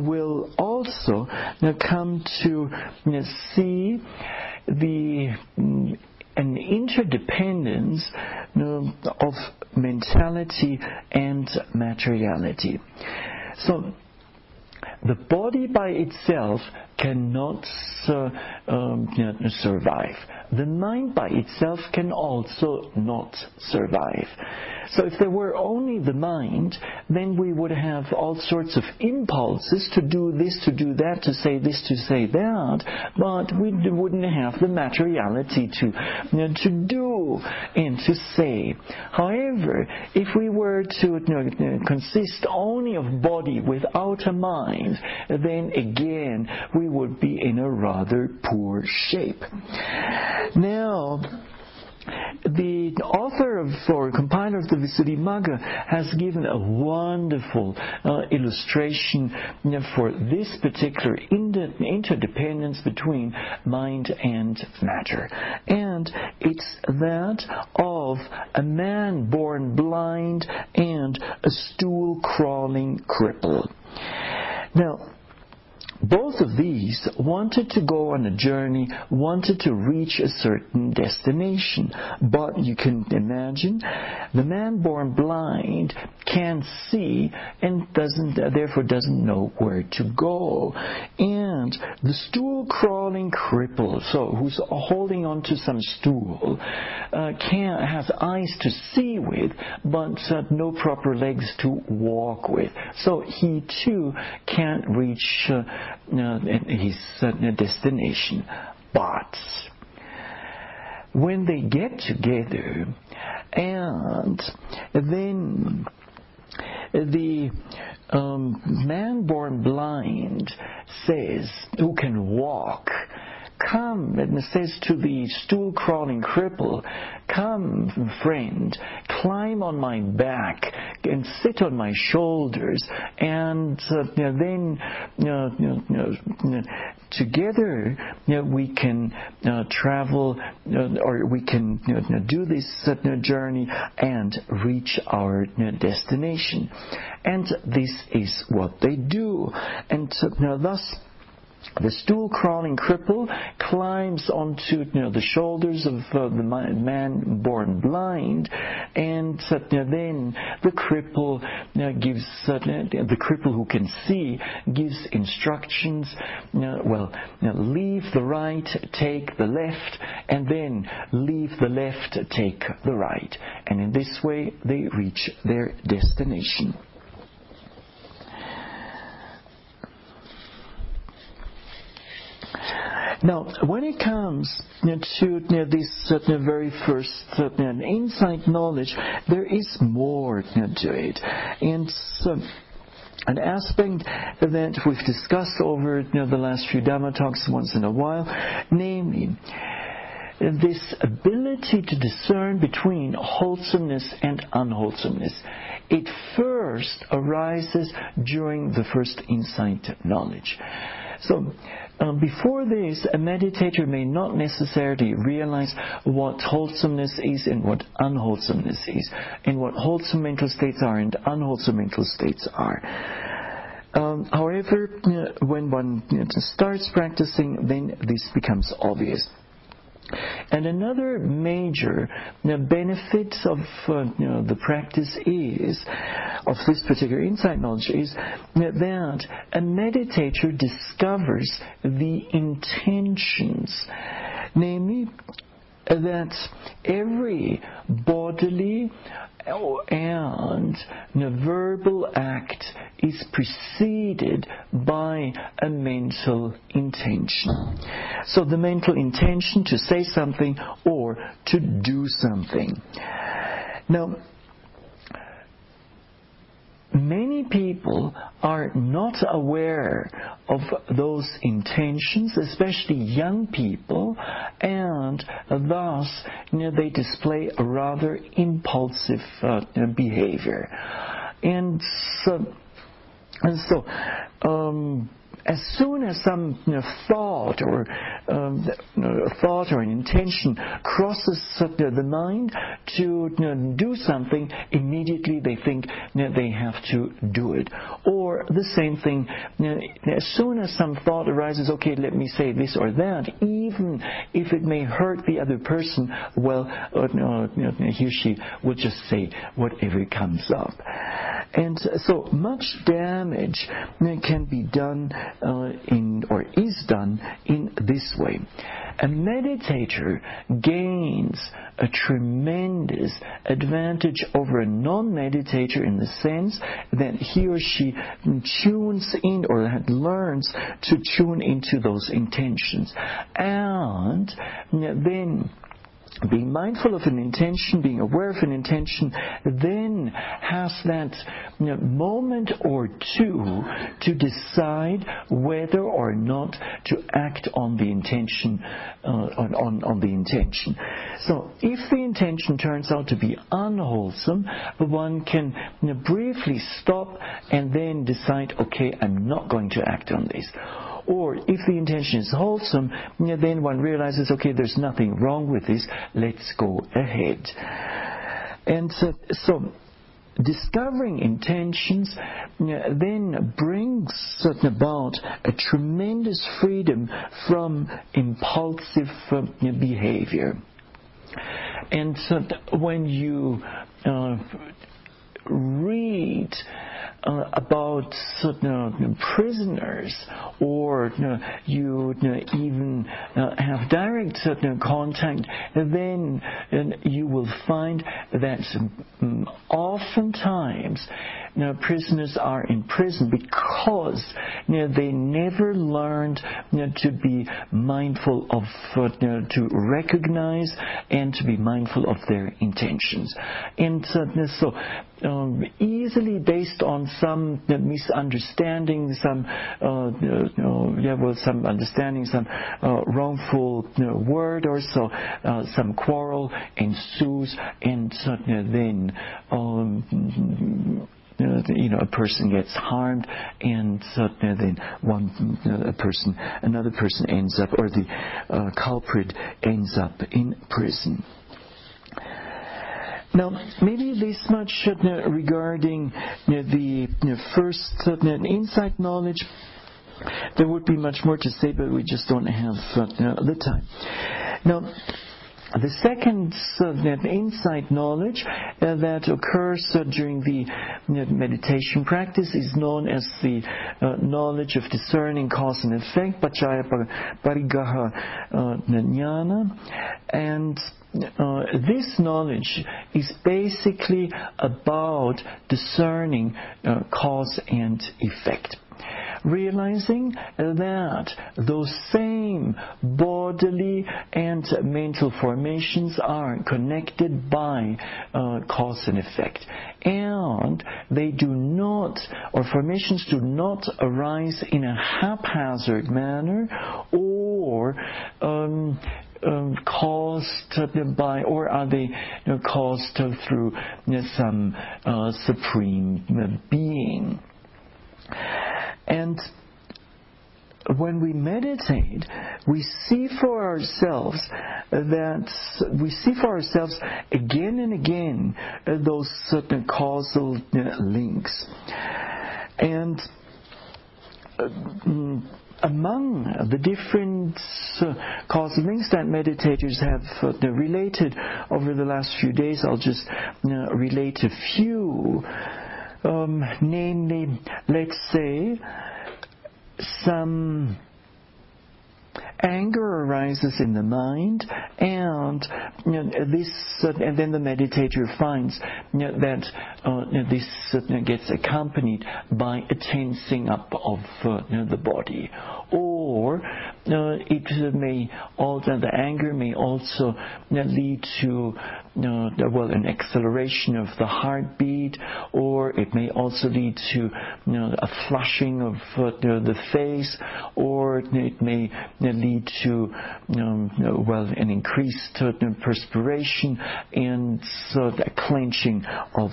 will also come to see an interdependence of mentality and materiality. So the body by itself cannot survive. The mind by itself can also not survive. So if there were only the mind, then we would have all sorts of impulses to do this, to do that, to say this, to say that, but we wouldn't have the materiality to do and to say. However, if we were to consist only of body without a mind, then again we would be in a rather poor shape. Now, the author or compiler of the Visuddhi Magga has given a wonderful illustration for this particular interdependence between mind and matter. And it's that of a man born blind and a stool-crawling cripple. Now, both of these wanted to go on a journey, wanted to reach a certain destination. But you can imagine, the man born blind can't see and therefore doesn't know where to go. And the stool-crawling cripple, so who's holding on to some stool, has eyes to see with, but no proper legs to walk with. So he too can't reach his destination. But when they get together, and then the man born blind says, who can walk, come, and says to the stool crawling cripple, come friend, climb on my back and sit on my shoulders, and then together, we can travel, or we can do this journey and reach our destination. And this is what they do. And thus, the stool-crawling cripple climbs onto the shoulders of the man born blind, and then the cripple gives the cripple who can see gives instructions. Leave the right, take the left, and then leave the left, take the right. And in this way, they reach their destination. Now, when it comes to this very first insight knowledge, there is more to it. And an aspect that we've discussed over the last few Dhamma talks once in a while, namely, this ability to discern between wholesomeness and unwholesomeness. It first arises during the first insight knowledge. So, before this, a meditator may not necessarily realize what wholesomeness is and what unwholesomeness is, and what wholesome mental states are and unwholesome mental states are. However, when one starts practicing, then this becomes obvious. And another major benefit of the practice is, of this particular insight knowledge, is that a meditator discovers the intentions, namely that every bodily and verbal act is preceded by a mental intention. So the mental intention to say something or to do something. Now, many people are not aware of those intentions, especially young people, and thus they display a rather impulsive behavior. And so, as soon as some thought or an intention crosses the mind to do something, immediately they think they have to do it. Or the same thing, as soon as some thought arises, okay, let me say this or that, even if it may hurt the other person, well, he or she will just say whatever comes up. And so much damage can be done is done in this way. A meditator gains a tremendous advantage over a non-meditator in the sense that he or she tunes in or learns to tune into those intentions. And then, being mindful of an intention, being aware of an intention, then has that moment or two to decide whether or not to act on the intention. So, if the intention turns out to be unwholesome, one can briefly stop and then decide, okay, I'm not going to act on this. Or if the intention is wholesome, then one realizes, okay, there's nothing wrong with this, let's go ahead. And so discovering intentions then brings about a tremendous freedom from impulsive behavior. And so when you read about prisoners, or you even have direct contact, then you will find that oftentimes prisoners are in prison because they never learned to be mindful of, to recognize and to be mindful of their intentions. And so easily, based on some misunderstanding, some wrongful word or so, some quarrel ensues, and then a person gets harmed, and so then another person ends up, or the culprit ends up in prison. Now, maybe this much regarding the first insight knowledge. There would be much more to say, but we just don't have the time. Now, the second insight knowledge that occurs during the meditation practice is known as the knowledge of discerning cause and effect, paccaya parigraha jnana, and this knowledge is basically about discerning cause and effect. Realizing that those same bodily and mental formations are connected by cause and effect, and they do not, or formations do not arise in a haphazard manner, or caused by, or are they caused through some supreme being. And when we meditate, we see for ourselves again and again those certain causal links. And among the different causal links that meditators have related over the last few days, I'll just relate a few. Namely, let's say some anger arises in the mind, and and then the meditator finds that this gets accompanied by a tensing up of the body, or it may also, the anger may also lead to an acceleration of the heartbeat, or it may also lead to a flushing of the face, or it may lead to an increased perspiration and a clenching of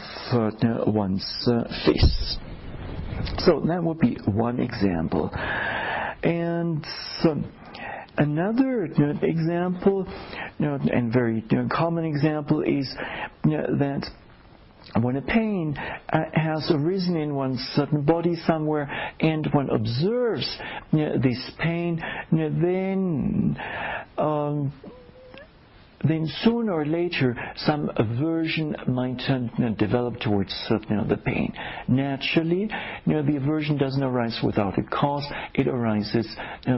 one's fists. So that would be one example. And another example, and very common example, is that when a pain has arisen in one's body somewhere, and one observes this pain, then sooner or later some aversion might develop towards the pain. Naturally, the aversion doesn't arise without a cause. It arises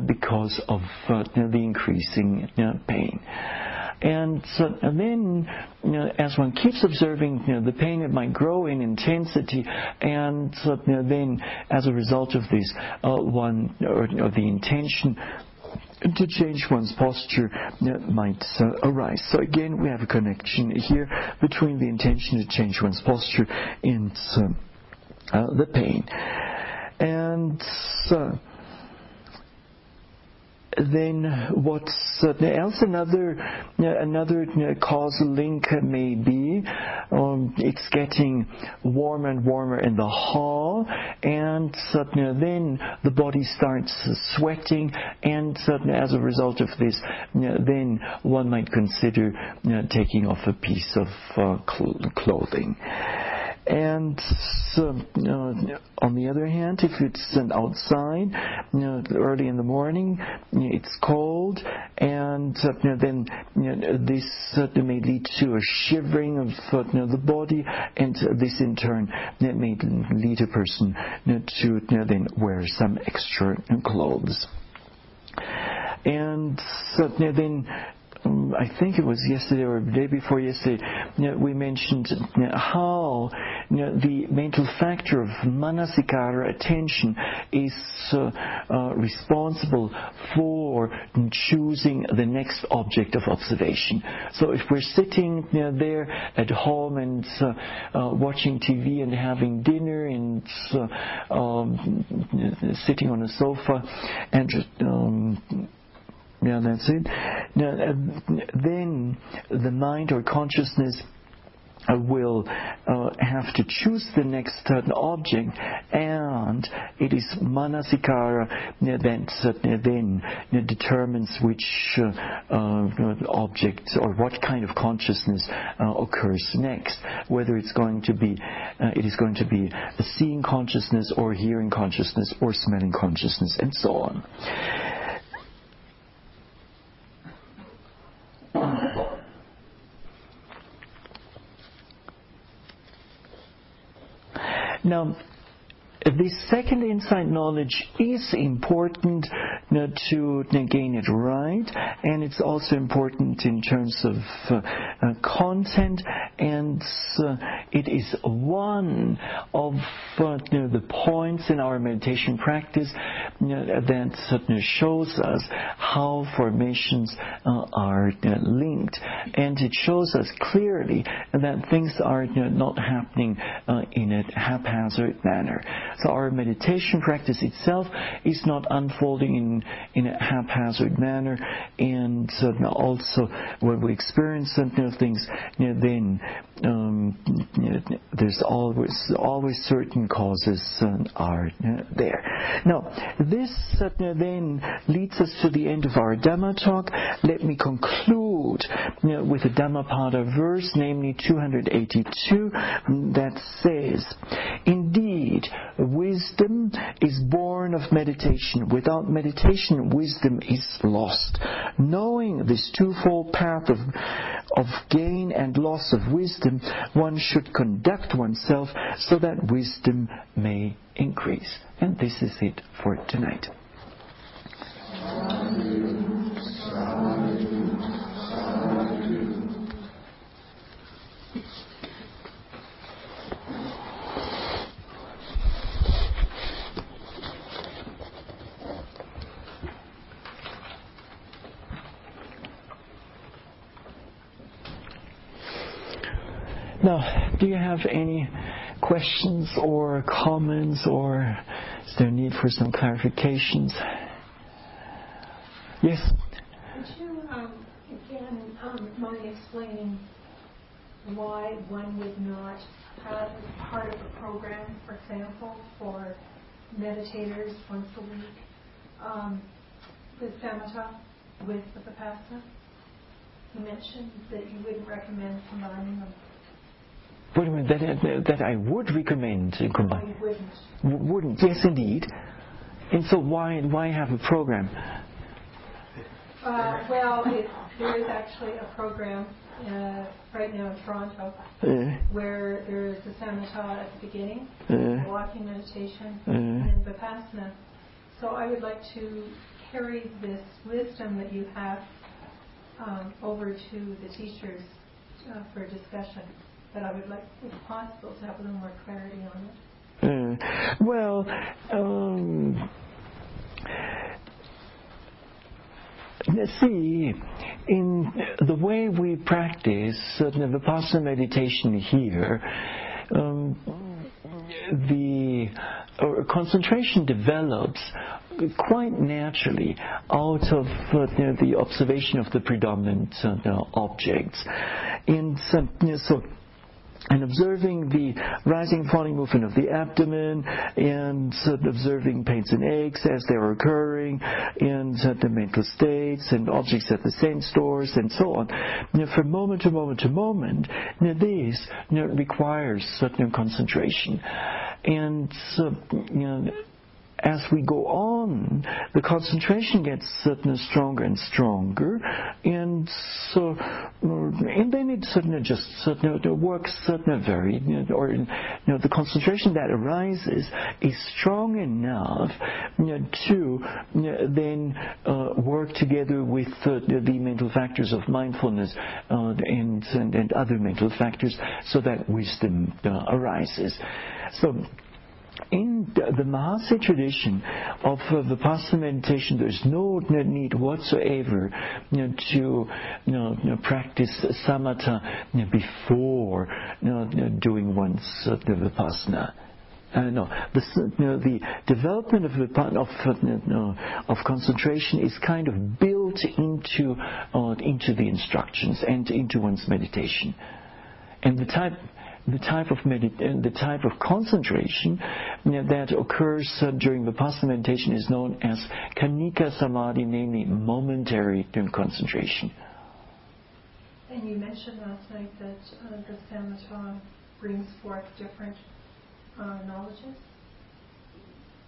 because of the increasing pain. And then, as one keeps observing the pain, it might grow in intensity, and then as a result of this, the intention to change one's posture might arise. So again, we have a connection here between the intention to change one's posture and the pain. And then what's else? Another causal link may be it's getting warmer and warmer in the hall, and then the body starts sweating, and as a result of this, then one might consider taking off a piece of clothing. And on the other hand, if it's outside, early in the morning, it's cold, and then this may lead to a shivering of the body, and this in turn may lead a person to then wear some extra clothes. And then I think it was yesterday or the day before yesterday, we mentioned how the mental factor of manasikara, attention, is responsible for choosing the next object of observation. So if we're sitting there at home and watching TV and having dinner and sitting on a sofa and just then the mind or consciousness will have to choose the next certain object, and it is manasikara then determines which object or what kind of consciousness occurs next, whether it's going to be a seeing consciousness or hearing consciousness or smelling consciousness and so on. Now, this second insight knowledge is important to gain it right, and it's also important in terms of content, and it is one of the points in our meditation practice that certainly shows us how formations are linked, and it shows us clearly that things are not happening in a haphazard manner. So our meditation practice itself is not unfolding in a haphazard manner, and also when we experience certain things, then there's always certain causes are there. Now, this then leads us to the end of our Dhamma talk. Let me conclude with a Dhammapada verse, namely 282, that says, "Indeed, wisdom is born of meditation. Without meditation, wisdom is lost. Knowing this twofold path of gain and loss of wisdom, one should conduct oneself so that wisdom may increase." And this is it for tonight. Now, do you have any questions or comments, or is there a need for some clarifications? Yes? Could you again mind explaining why one would not have part of a program, for example, for meditators once a week with samatha, with the vipassana? You mentioned that you wouldn't recommend combining them. Wait a minute, that I would recommend. Oh, you wouldn't. Wouldn't, yes indeed. And so why have a program? Well, there is actually a program right now in Toronto where there is the samatha at the beginning, walking meditation, and vipassana. So I would like to carry this wisdom that you have over to the teachers for discussion. But I would like, if possible, to have a little more clarity on it. Well, let's see, in the way we practice Vipassana meditation here, the concentration develops quite naturally out of the observation of the predominant objects. And observing the rising and falling movement of the abdomen, and observing pains and aches as they are occurring, and the mental states and objects at the sense doors and so on. Now, from moment to moment to moment, this requires certain concentration. And as we go on, the concentration gets certainly stronger and stronger, and so, and then it certainly just works certainly very, or the concentration that arises is strong enough to then work together with the mental factors of mindfulness and other mental factors, so that wisdom arises. So, in the Mahasi tradition of Vipassana meditation, there's no need whatsoever to practice samatha before doing one's Vipassana. The development of concentration is kind of built into the instructions and into one's meditation. and the type of concentration that occurs during Vipassana meditation is known as Kanika Samadhi, namely momentary concentration. And you mentioned last night that the Samatha brings forth different knowledges?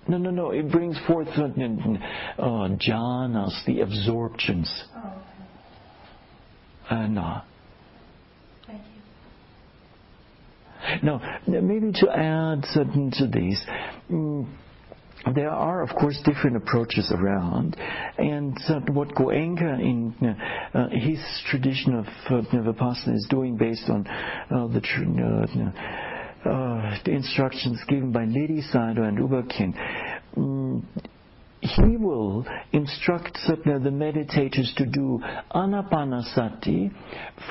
No. It brings forth jhanas, the absorptions. Oh, okay. No. Thank you. Now, maybe to add something to these, there are, of course, different approaches around, and what Goenka in his tradition of Vipassana is doing based on the instructions given by Ledi Sayadaw and U Ba Khin, he will instruct the meditators to do anapanasati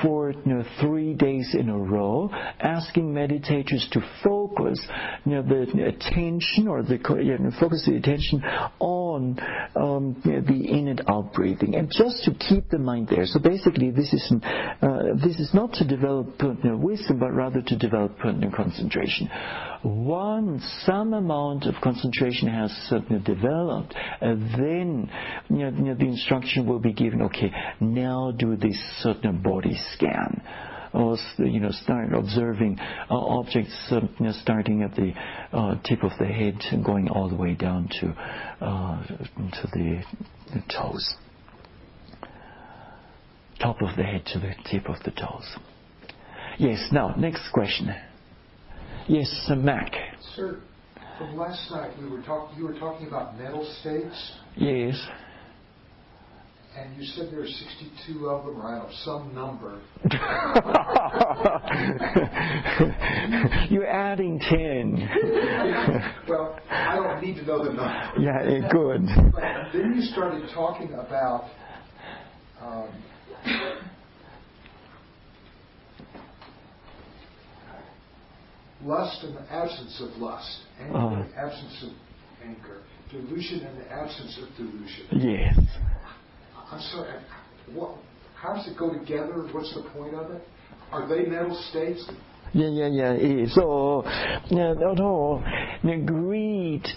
for 3 days in a row, asking meditators to focus the attention on the in and out breathing, and just to keep the mind there. So basically, this is not to develop wisdom, but rather to develop concentration. Once some amount of concentration has developed, then the instruction will be given, okay, now do this certain body scan, or start observing objects starting at the tip of the head and going all the way down to the toes, top of the head to the tip of the toes. Yes, now next question. Yes, Mac. Sir, from last night you were talking about mental states. Yes. And you said there are 62 of them, or I don't know, some number. You're adding 10. Well, I don't need to know the number. Yeah, good. But then you started talking about lust and the absence of lust, anger and the absence of anger, delusion and the absence of delusion. Yes. I'm sorry, how does it go together? What's the point of it? Are they mental states? Yeah. So, greed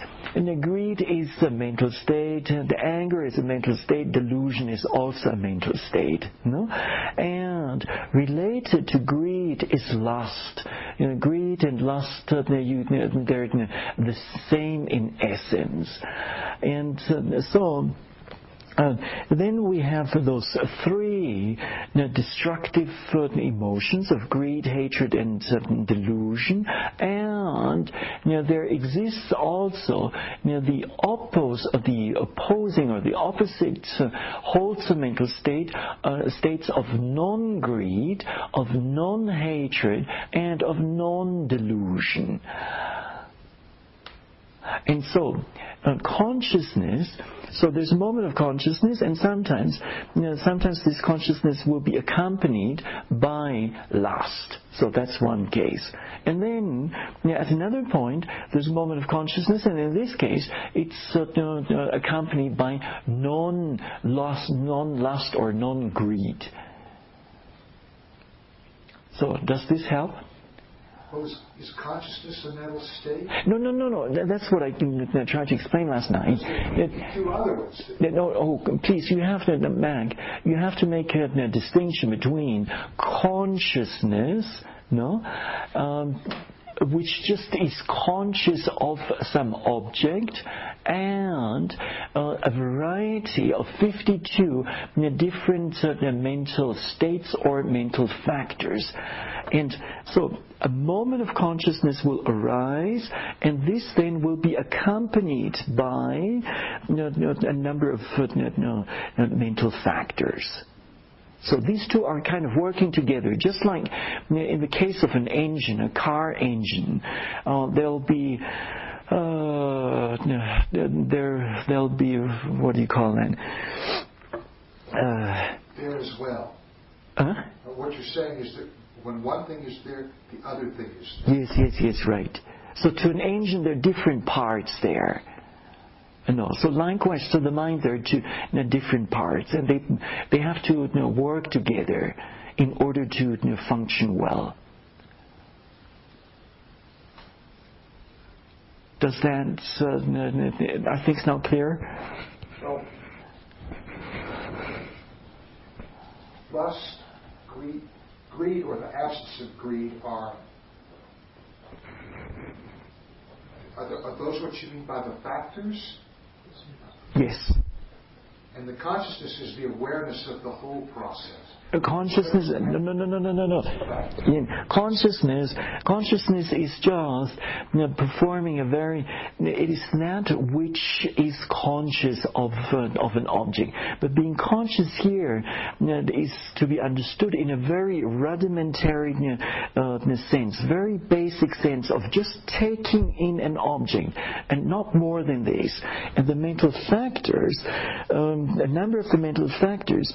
is a mental state. The anger is a mental state. Delusion is also a mental state. No? And related to greed is lust. Greed and lust, they're the same in essence. And so, then we have those three destructive emotions of greed, hatred, and delusion, and there exists also the opposing or the opposite wholesome mental state, states of non-greed, of non-hatred, and of non-delusion. And so, consciousness, so there's a moment of consciousness, and sometimes this consciousness will be accompanied by lust. So that's one case. And then, at another point, there's a moment of consciousness, and in this case, it's accompanied by non-lust or non-greed. So, does this help? Is consciousness a mental state? No. That's what I tried to explain last night. Two other ones. Please, you have to make a distinction between consciousness, which just is conscious of some object, and a variety of 52 different mental states or mental factors. And so a moment of consciousness will arise, and this then will be accompanied by a number of mental factors. So these two are kind of working together, just like in the case of an engine, a car engine. There'll be what do you call that? There as well. Huh? What you're saying is that when one thing is there, the other thing is there. Yes, right. So to an engine, there are different parts there. No, so likewise to the mind, there are two different parts, and they have to work together in order to function well. Does that, I think it's now clear? So, lust, greed or the absence of greed are those what you mean by the factors? Yes. And the consciousness is the awareness of the whole process. Consciousness, no. Consciousness is just performing a very. It is that which is conscious of an object. But being conscious here is to be understood in a very rudimentary sense, very basic sense of just taking in an object, and not more than this. And the mental factors, a number of the mental factors,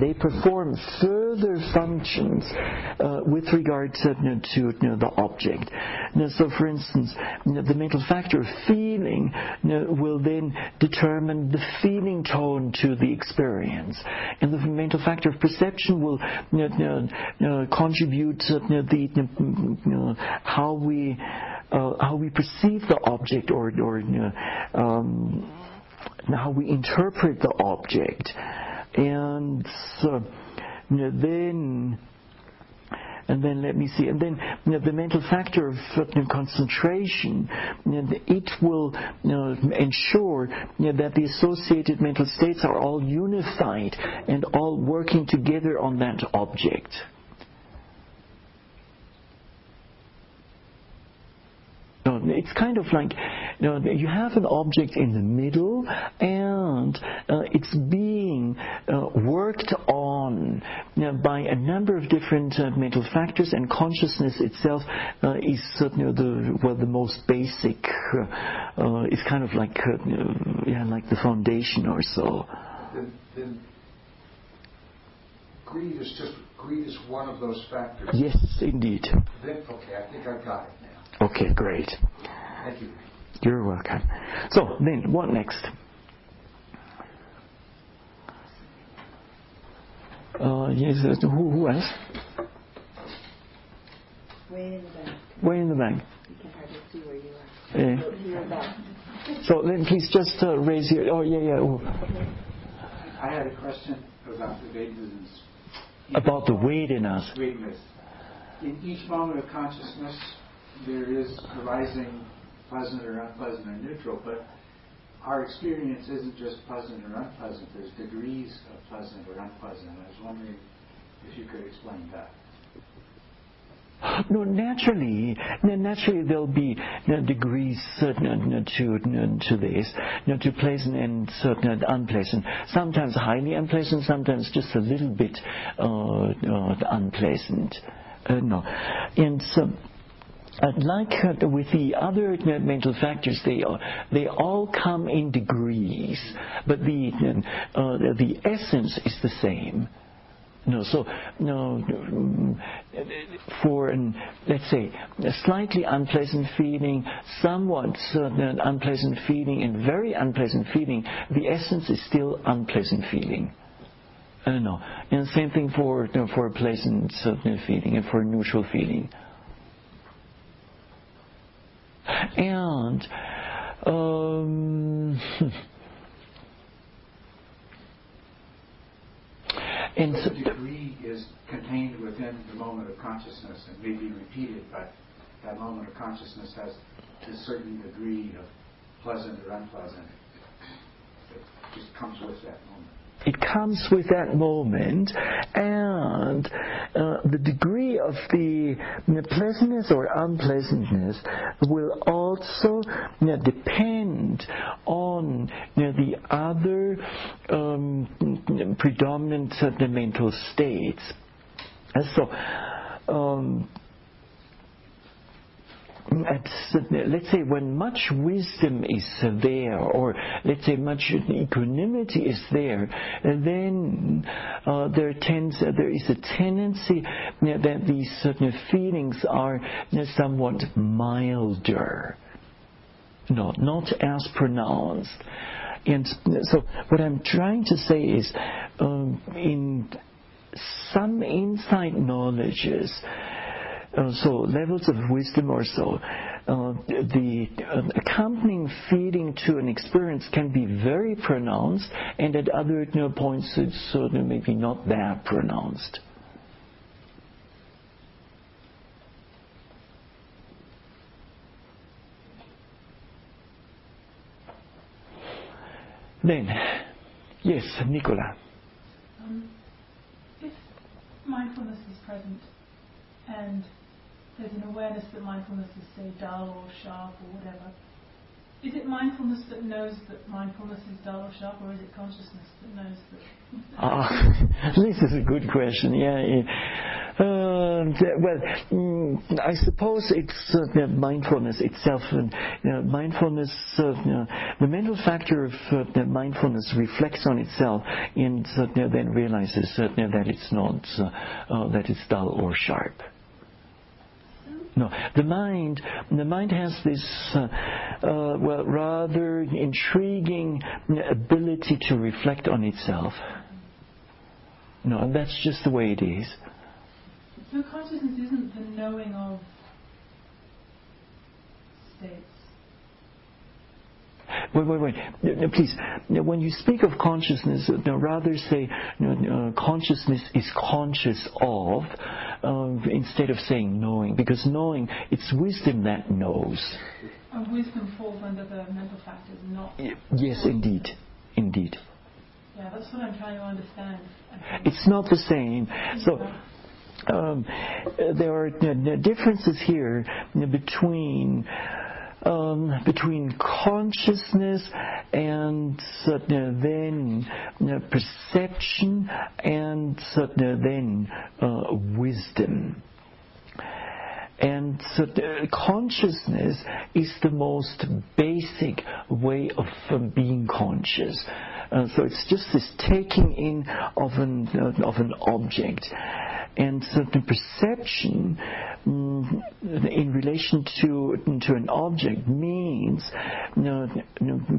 they perform further functions with regard to the object. Now, so, for instance, the mental factor of feeling will then determine the feeling tone to the experience, and the mental factor of perception will contribute to how we perceive the object or how we interpret the object. And so, then let me see. And then the mental factor of concentration, it will ensure that the associated mental states are all unified and all working together on that object. It's kind of like you have an object in the middle, and it's being worked on by a number of different mental factors, and consciousness itself is the most basic. It's kind of like the foundation or so. Then greed is one of those factors. Yes, indeed. Then, okay, I think I got it now. Okay, great. Thank you. You're welcome. So, then, what next? Yes, who else? Way in the back. You can hardly see where you are. Yeah. So, then please just raise your... Oh, yeah. Oh. I had a question about the Vedas. About the weight in us. In each moment of consciousness, there is arising pleasant or unpleasant or neutral, but our experience isn't just pleasant or unpleasant. There's degrees of pleasant or unpleasant. I was wondering if you could explain that. No, naturally there'll be degrees to this, to pleasant and certain unpleasant. Sometimes highly unpleasant, sometimes just a little bit unpleasant. Like with the other mental factors, they all come in degrees, but the essence is the same. For let's say a slightly unpleasant feeling, somewhat unpleasant feeling, and very unpleasant feeling, the essence is still unpleasant feeling. And same thing for a pleasant feeling and for a neutral feeling. And so the degree is contained within the moment of consciousness and may be repeated, but that moment of consciousness has a certain degree of pleasant or unpleasant. It just comes with that moment. It comes with that moment, and the degree of the pleasantness or unpleasantness will also depend on the other predominant mental states. Let's say when much wisdom is there, or let's say much equanimity is there, then there is a tendency that these certain feelings are somewhat milder, not as pronounced. And so what I'm trying to say is, in some insight knowledges, levels of wisdom or so, the accompanying feeling to an experience can be very pronounced, and at other points it's certainly maybe not that pronounced. Then, yes, Nicola. If mindfulness is present and there's an awareness that mindfulness is, say, dull or sharp or whatever, is it mindfulness that knows that mindfulness is dull or sharp, or is it consciousness that knows that? This is a good question, yeah. I suppose it's mindfulness itself. Mindfulness, the mental factor of mindfulness reflects on itself and then realizes that it's not, that it's dull or sharp. No, the mind has this rather intriguing ability to reflect on itself. No, and that's just the way it is. So consciousness isn't the knowing of states. Wait. No, please, when you speak of consciousness, rather say consciousness is conscious of, instead of saying knowing, because knowing, it's wisdom that knows. And wisdom falls under the mental factors, not... Yes, indeed. Yeah, that's what I'm trying to understand. It's not the same. So. There are differences here between consciousness and then perception and then wisdom. And consciousness is the most basic way of being conscious. So it's just this taking in of an object. And certain perception in relation to an object means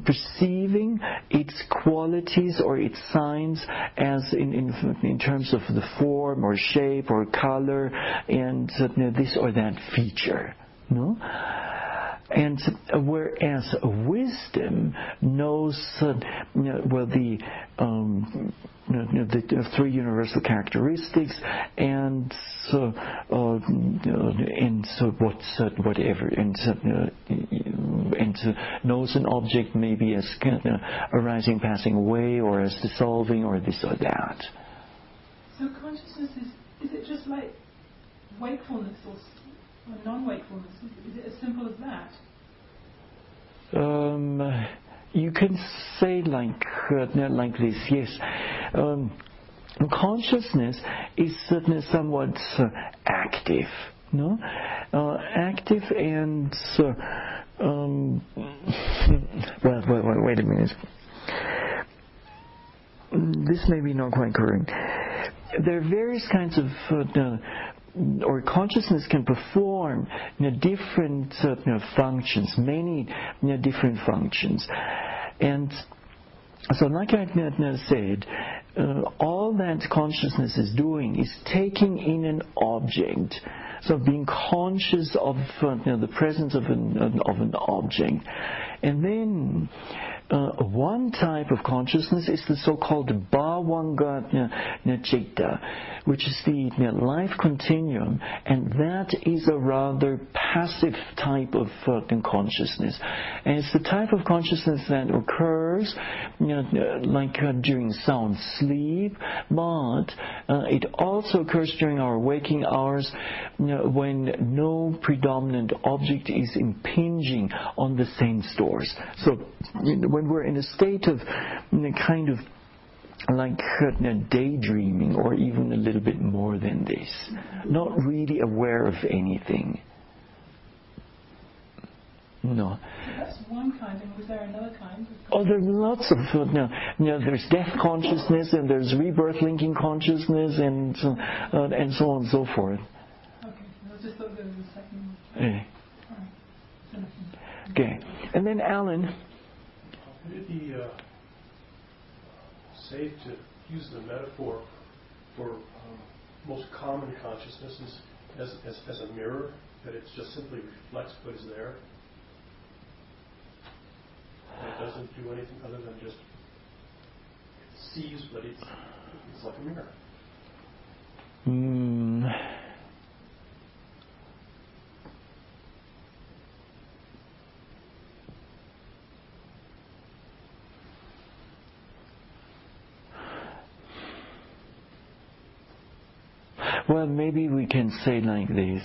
perceiving its qualities or its signs as in terms of the form or shape or color and this or that feature. No? And whereas wisdom knows the three universal characteristics and knows an object maybe as arising, passing away, or as dissolving, or this or that. So consciousness is it just like wakefulness or non-wakefulness? Is it as simple as that? You can say like this, yes. Consciousness is certainly somewhat active, no? Active and wait a minute. This may be not quite correct. There are various kinds of or consciousness can perform different functions, many different functions. And so like I said, all that consciousness is doing is taking in an object, so being conscious of the presence of an object. And then one type of consciousness is the so-called bhavanga citta, which is the life continuum, and that is a rather passive type of consciousness. And it's the type of consciousness that occurs during sound sleep, but it also occurs during our waking hours when no predominant object is impinging on the sense doors. So when we're in a state of kind of like daydreaming, or even a little bit more than this, not really aware of anything. No. That's one kind, and was there another kind? Oh, there are lots of there's death consciousness, and there's rebirth linking consciousness, and so on and so forth. Okay, I just thought there was a second one. Okay, and then Alan. Would it be safe to use the metaphor for most common consciousness as a mirror? that it just simply reflects what is there. And it doesn't do anything other than just sees what it's like a mirror. Well, maybe we can say like this,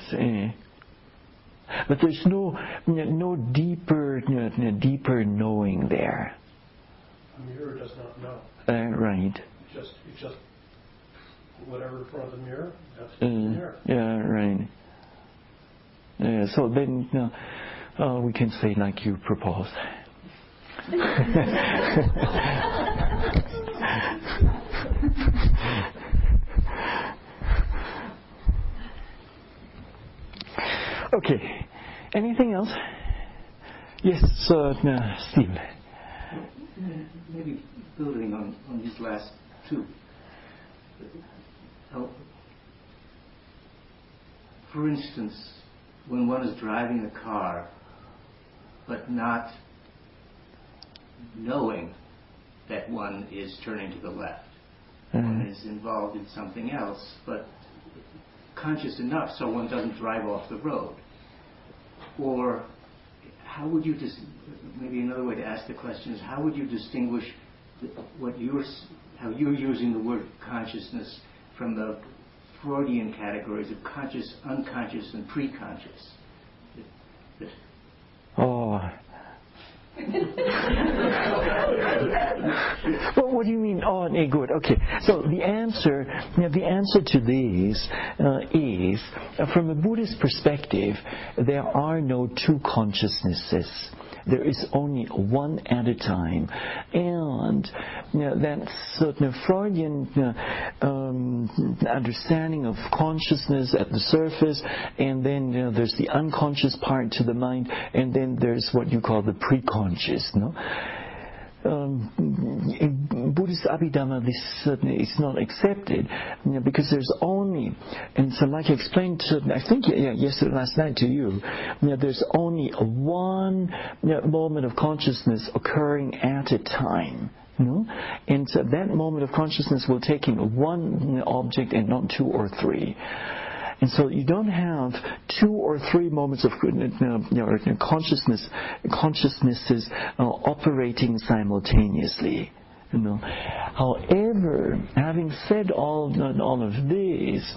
but there's no deeper knowing there. A mirror does not know. Right. It's just whatever in front of the mirror. That's the mirror. Yeah, right. So then we can say like you propose. Okay. Anything else? Yes, Steve. Maybe building on these last two. For instance, when one is driving a car, but not knowing that one is turning to the left, one is involved in something else, but conscious enough so one doesn't drive off the road. Or how would you maybe another way to ask the question is, how would you distinguish how you're using the word consciousness from the Freudian categories of conscious, unconscious, and pre-conscious? Oh. Well, what do you mean? Oh, good. Okay. So the answer to this is, from a Buddhist perspective, there are no two consciousnesses. There is only one at a time, and that certain Freudian understanding of consciousness at the surface, and then there's the unconscious part to the mind, and then there's what you call the pre-conscious. No. In Buddhist Abhidhamma, this certainly is not accepted, because there's only, and so like I explained, I think yesterday, last night to you, there's only one moment of consciousness occurring at a time. No? And so that moment of consciousness will take in one object and not two or three. And so you don't have two or three moments of consciousnesses operating simultaneously. You know. However, having said all of this,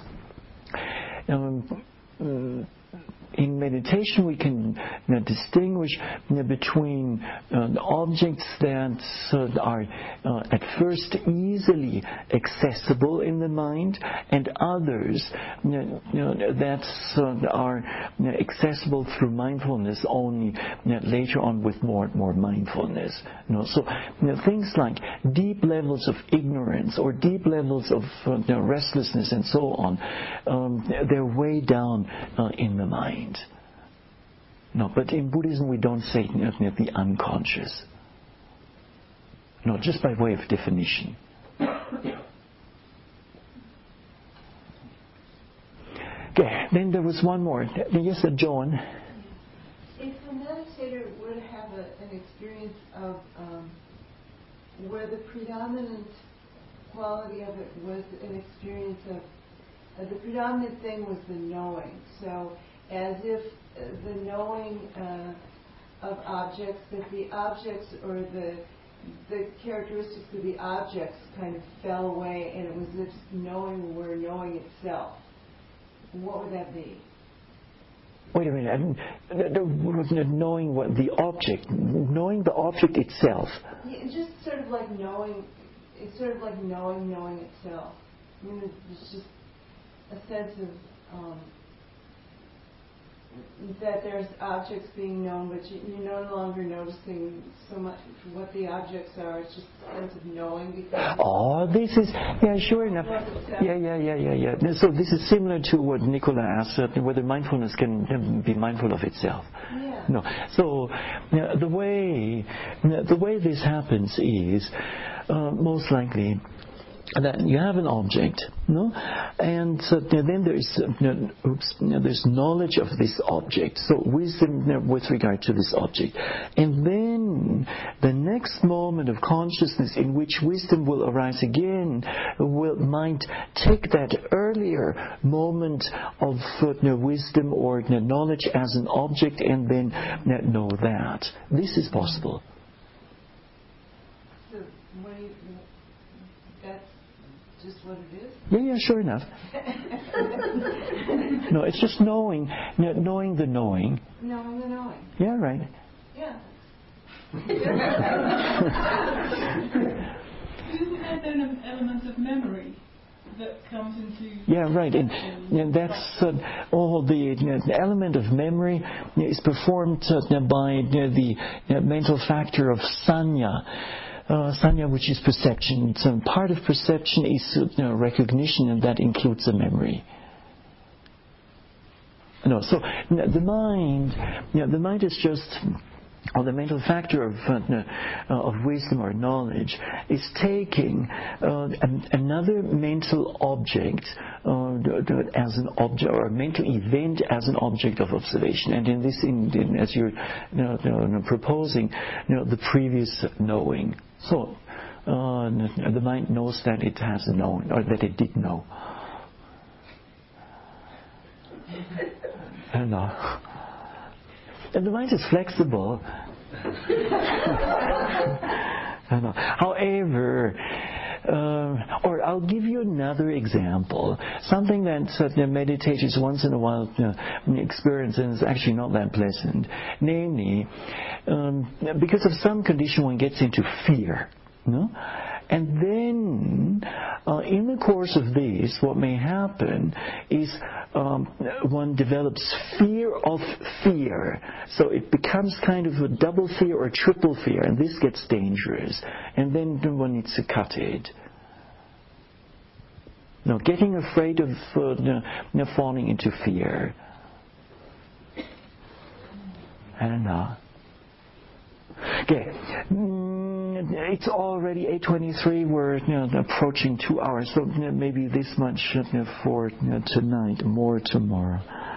in meditation we can distinguish between objects that are at first easily accessible in the mind and others that are accessible through mindfulness only later on with more and more mindfulness. You know? So things like deep levels of ignorance or deep levels of restlessness and so on, they're way down in the mind. No, but in Buddhism we don't say the unconscious. No, just by way of definition. Okay, then there was one more. Yes, Joan. If a meditator would have an experience of where the predominant quality of it was an experience of the predominant thing was the knowing. So, as if the knowing of objects, that the objects or the characteristics of the objects kind of fell away, and it was as if knowing were knowing itself. What would that be? Wait a minute. Knowing what the object, knowing the object itself. Yeah, just sort of like knowing. It's sort of like knowing itself. I mean, it's just a sense of. That there's objects being known, but you're no longer noticing so much what the objects are. It's just a sense of knowing. Because this is, yeah, sure enough. Yeah. So this is similar to what Nicola asked, whether mindfulness can be mindful of itself. Yeah. No. So the way this happens is most likely that you have an object, no? And then there is there's knowledge of this object, so wisdom with regard to this object. And then the next moment of consciousness in which wisdom will arise again might take that earlier moment of wisdom or knowledge as an object and then know that. This is possible. Just what it is? Yeah, sure enough. No, it's just knowing, knowing the knowing. Knowing the knowing. Yeah, right. Yeah. Isn't there then an element of memory that comes into... Yeah, right. And that's all the element of memory is performed by the mental factor of sanya. Sanya, which is perception. So part of perception is recognition, and that includes the memory. No, so the mind, the mind is just, or the mental factor of wisdom or knowledge is taking another mental object as an object, or a mental event as an object of observation. And in this, as you're proposing, the previous knowing. So the mind knows that it has known, or that it did know. I don't know. And the mind is flexible. I don't know. However, or I'll give you another example. Something that meditators once in a while experience, and is actually not that pleasant. Namely, because of some condition one gets into fear. No? And then, in the course of this, what may happen is one develops fear of fear. So it becomes kind of a double fear or triple fear, and this gets dangerous. And then one needs to cut it. Now, getting afraid of falling into fear. I don't know. Okay, it's already 8:23, we're approaching 2 hours, so maybe this much for tonight, more tomorrow.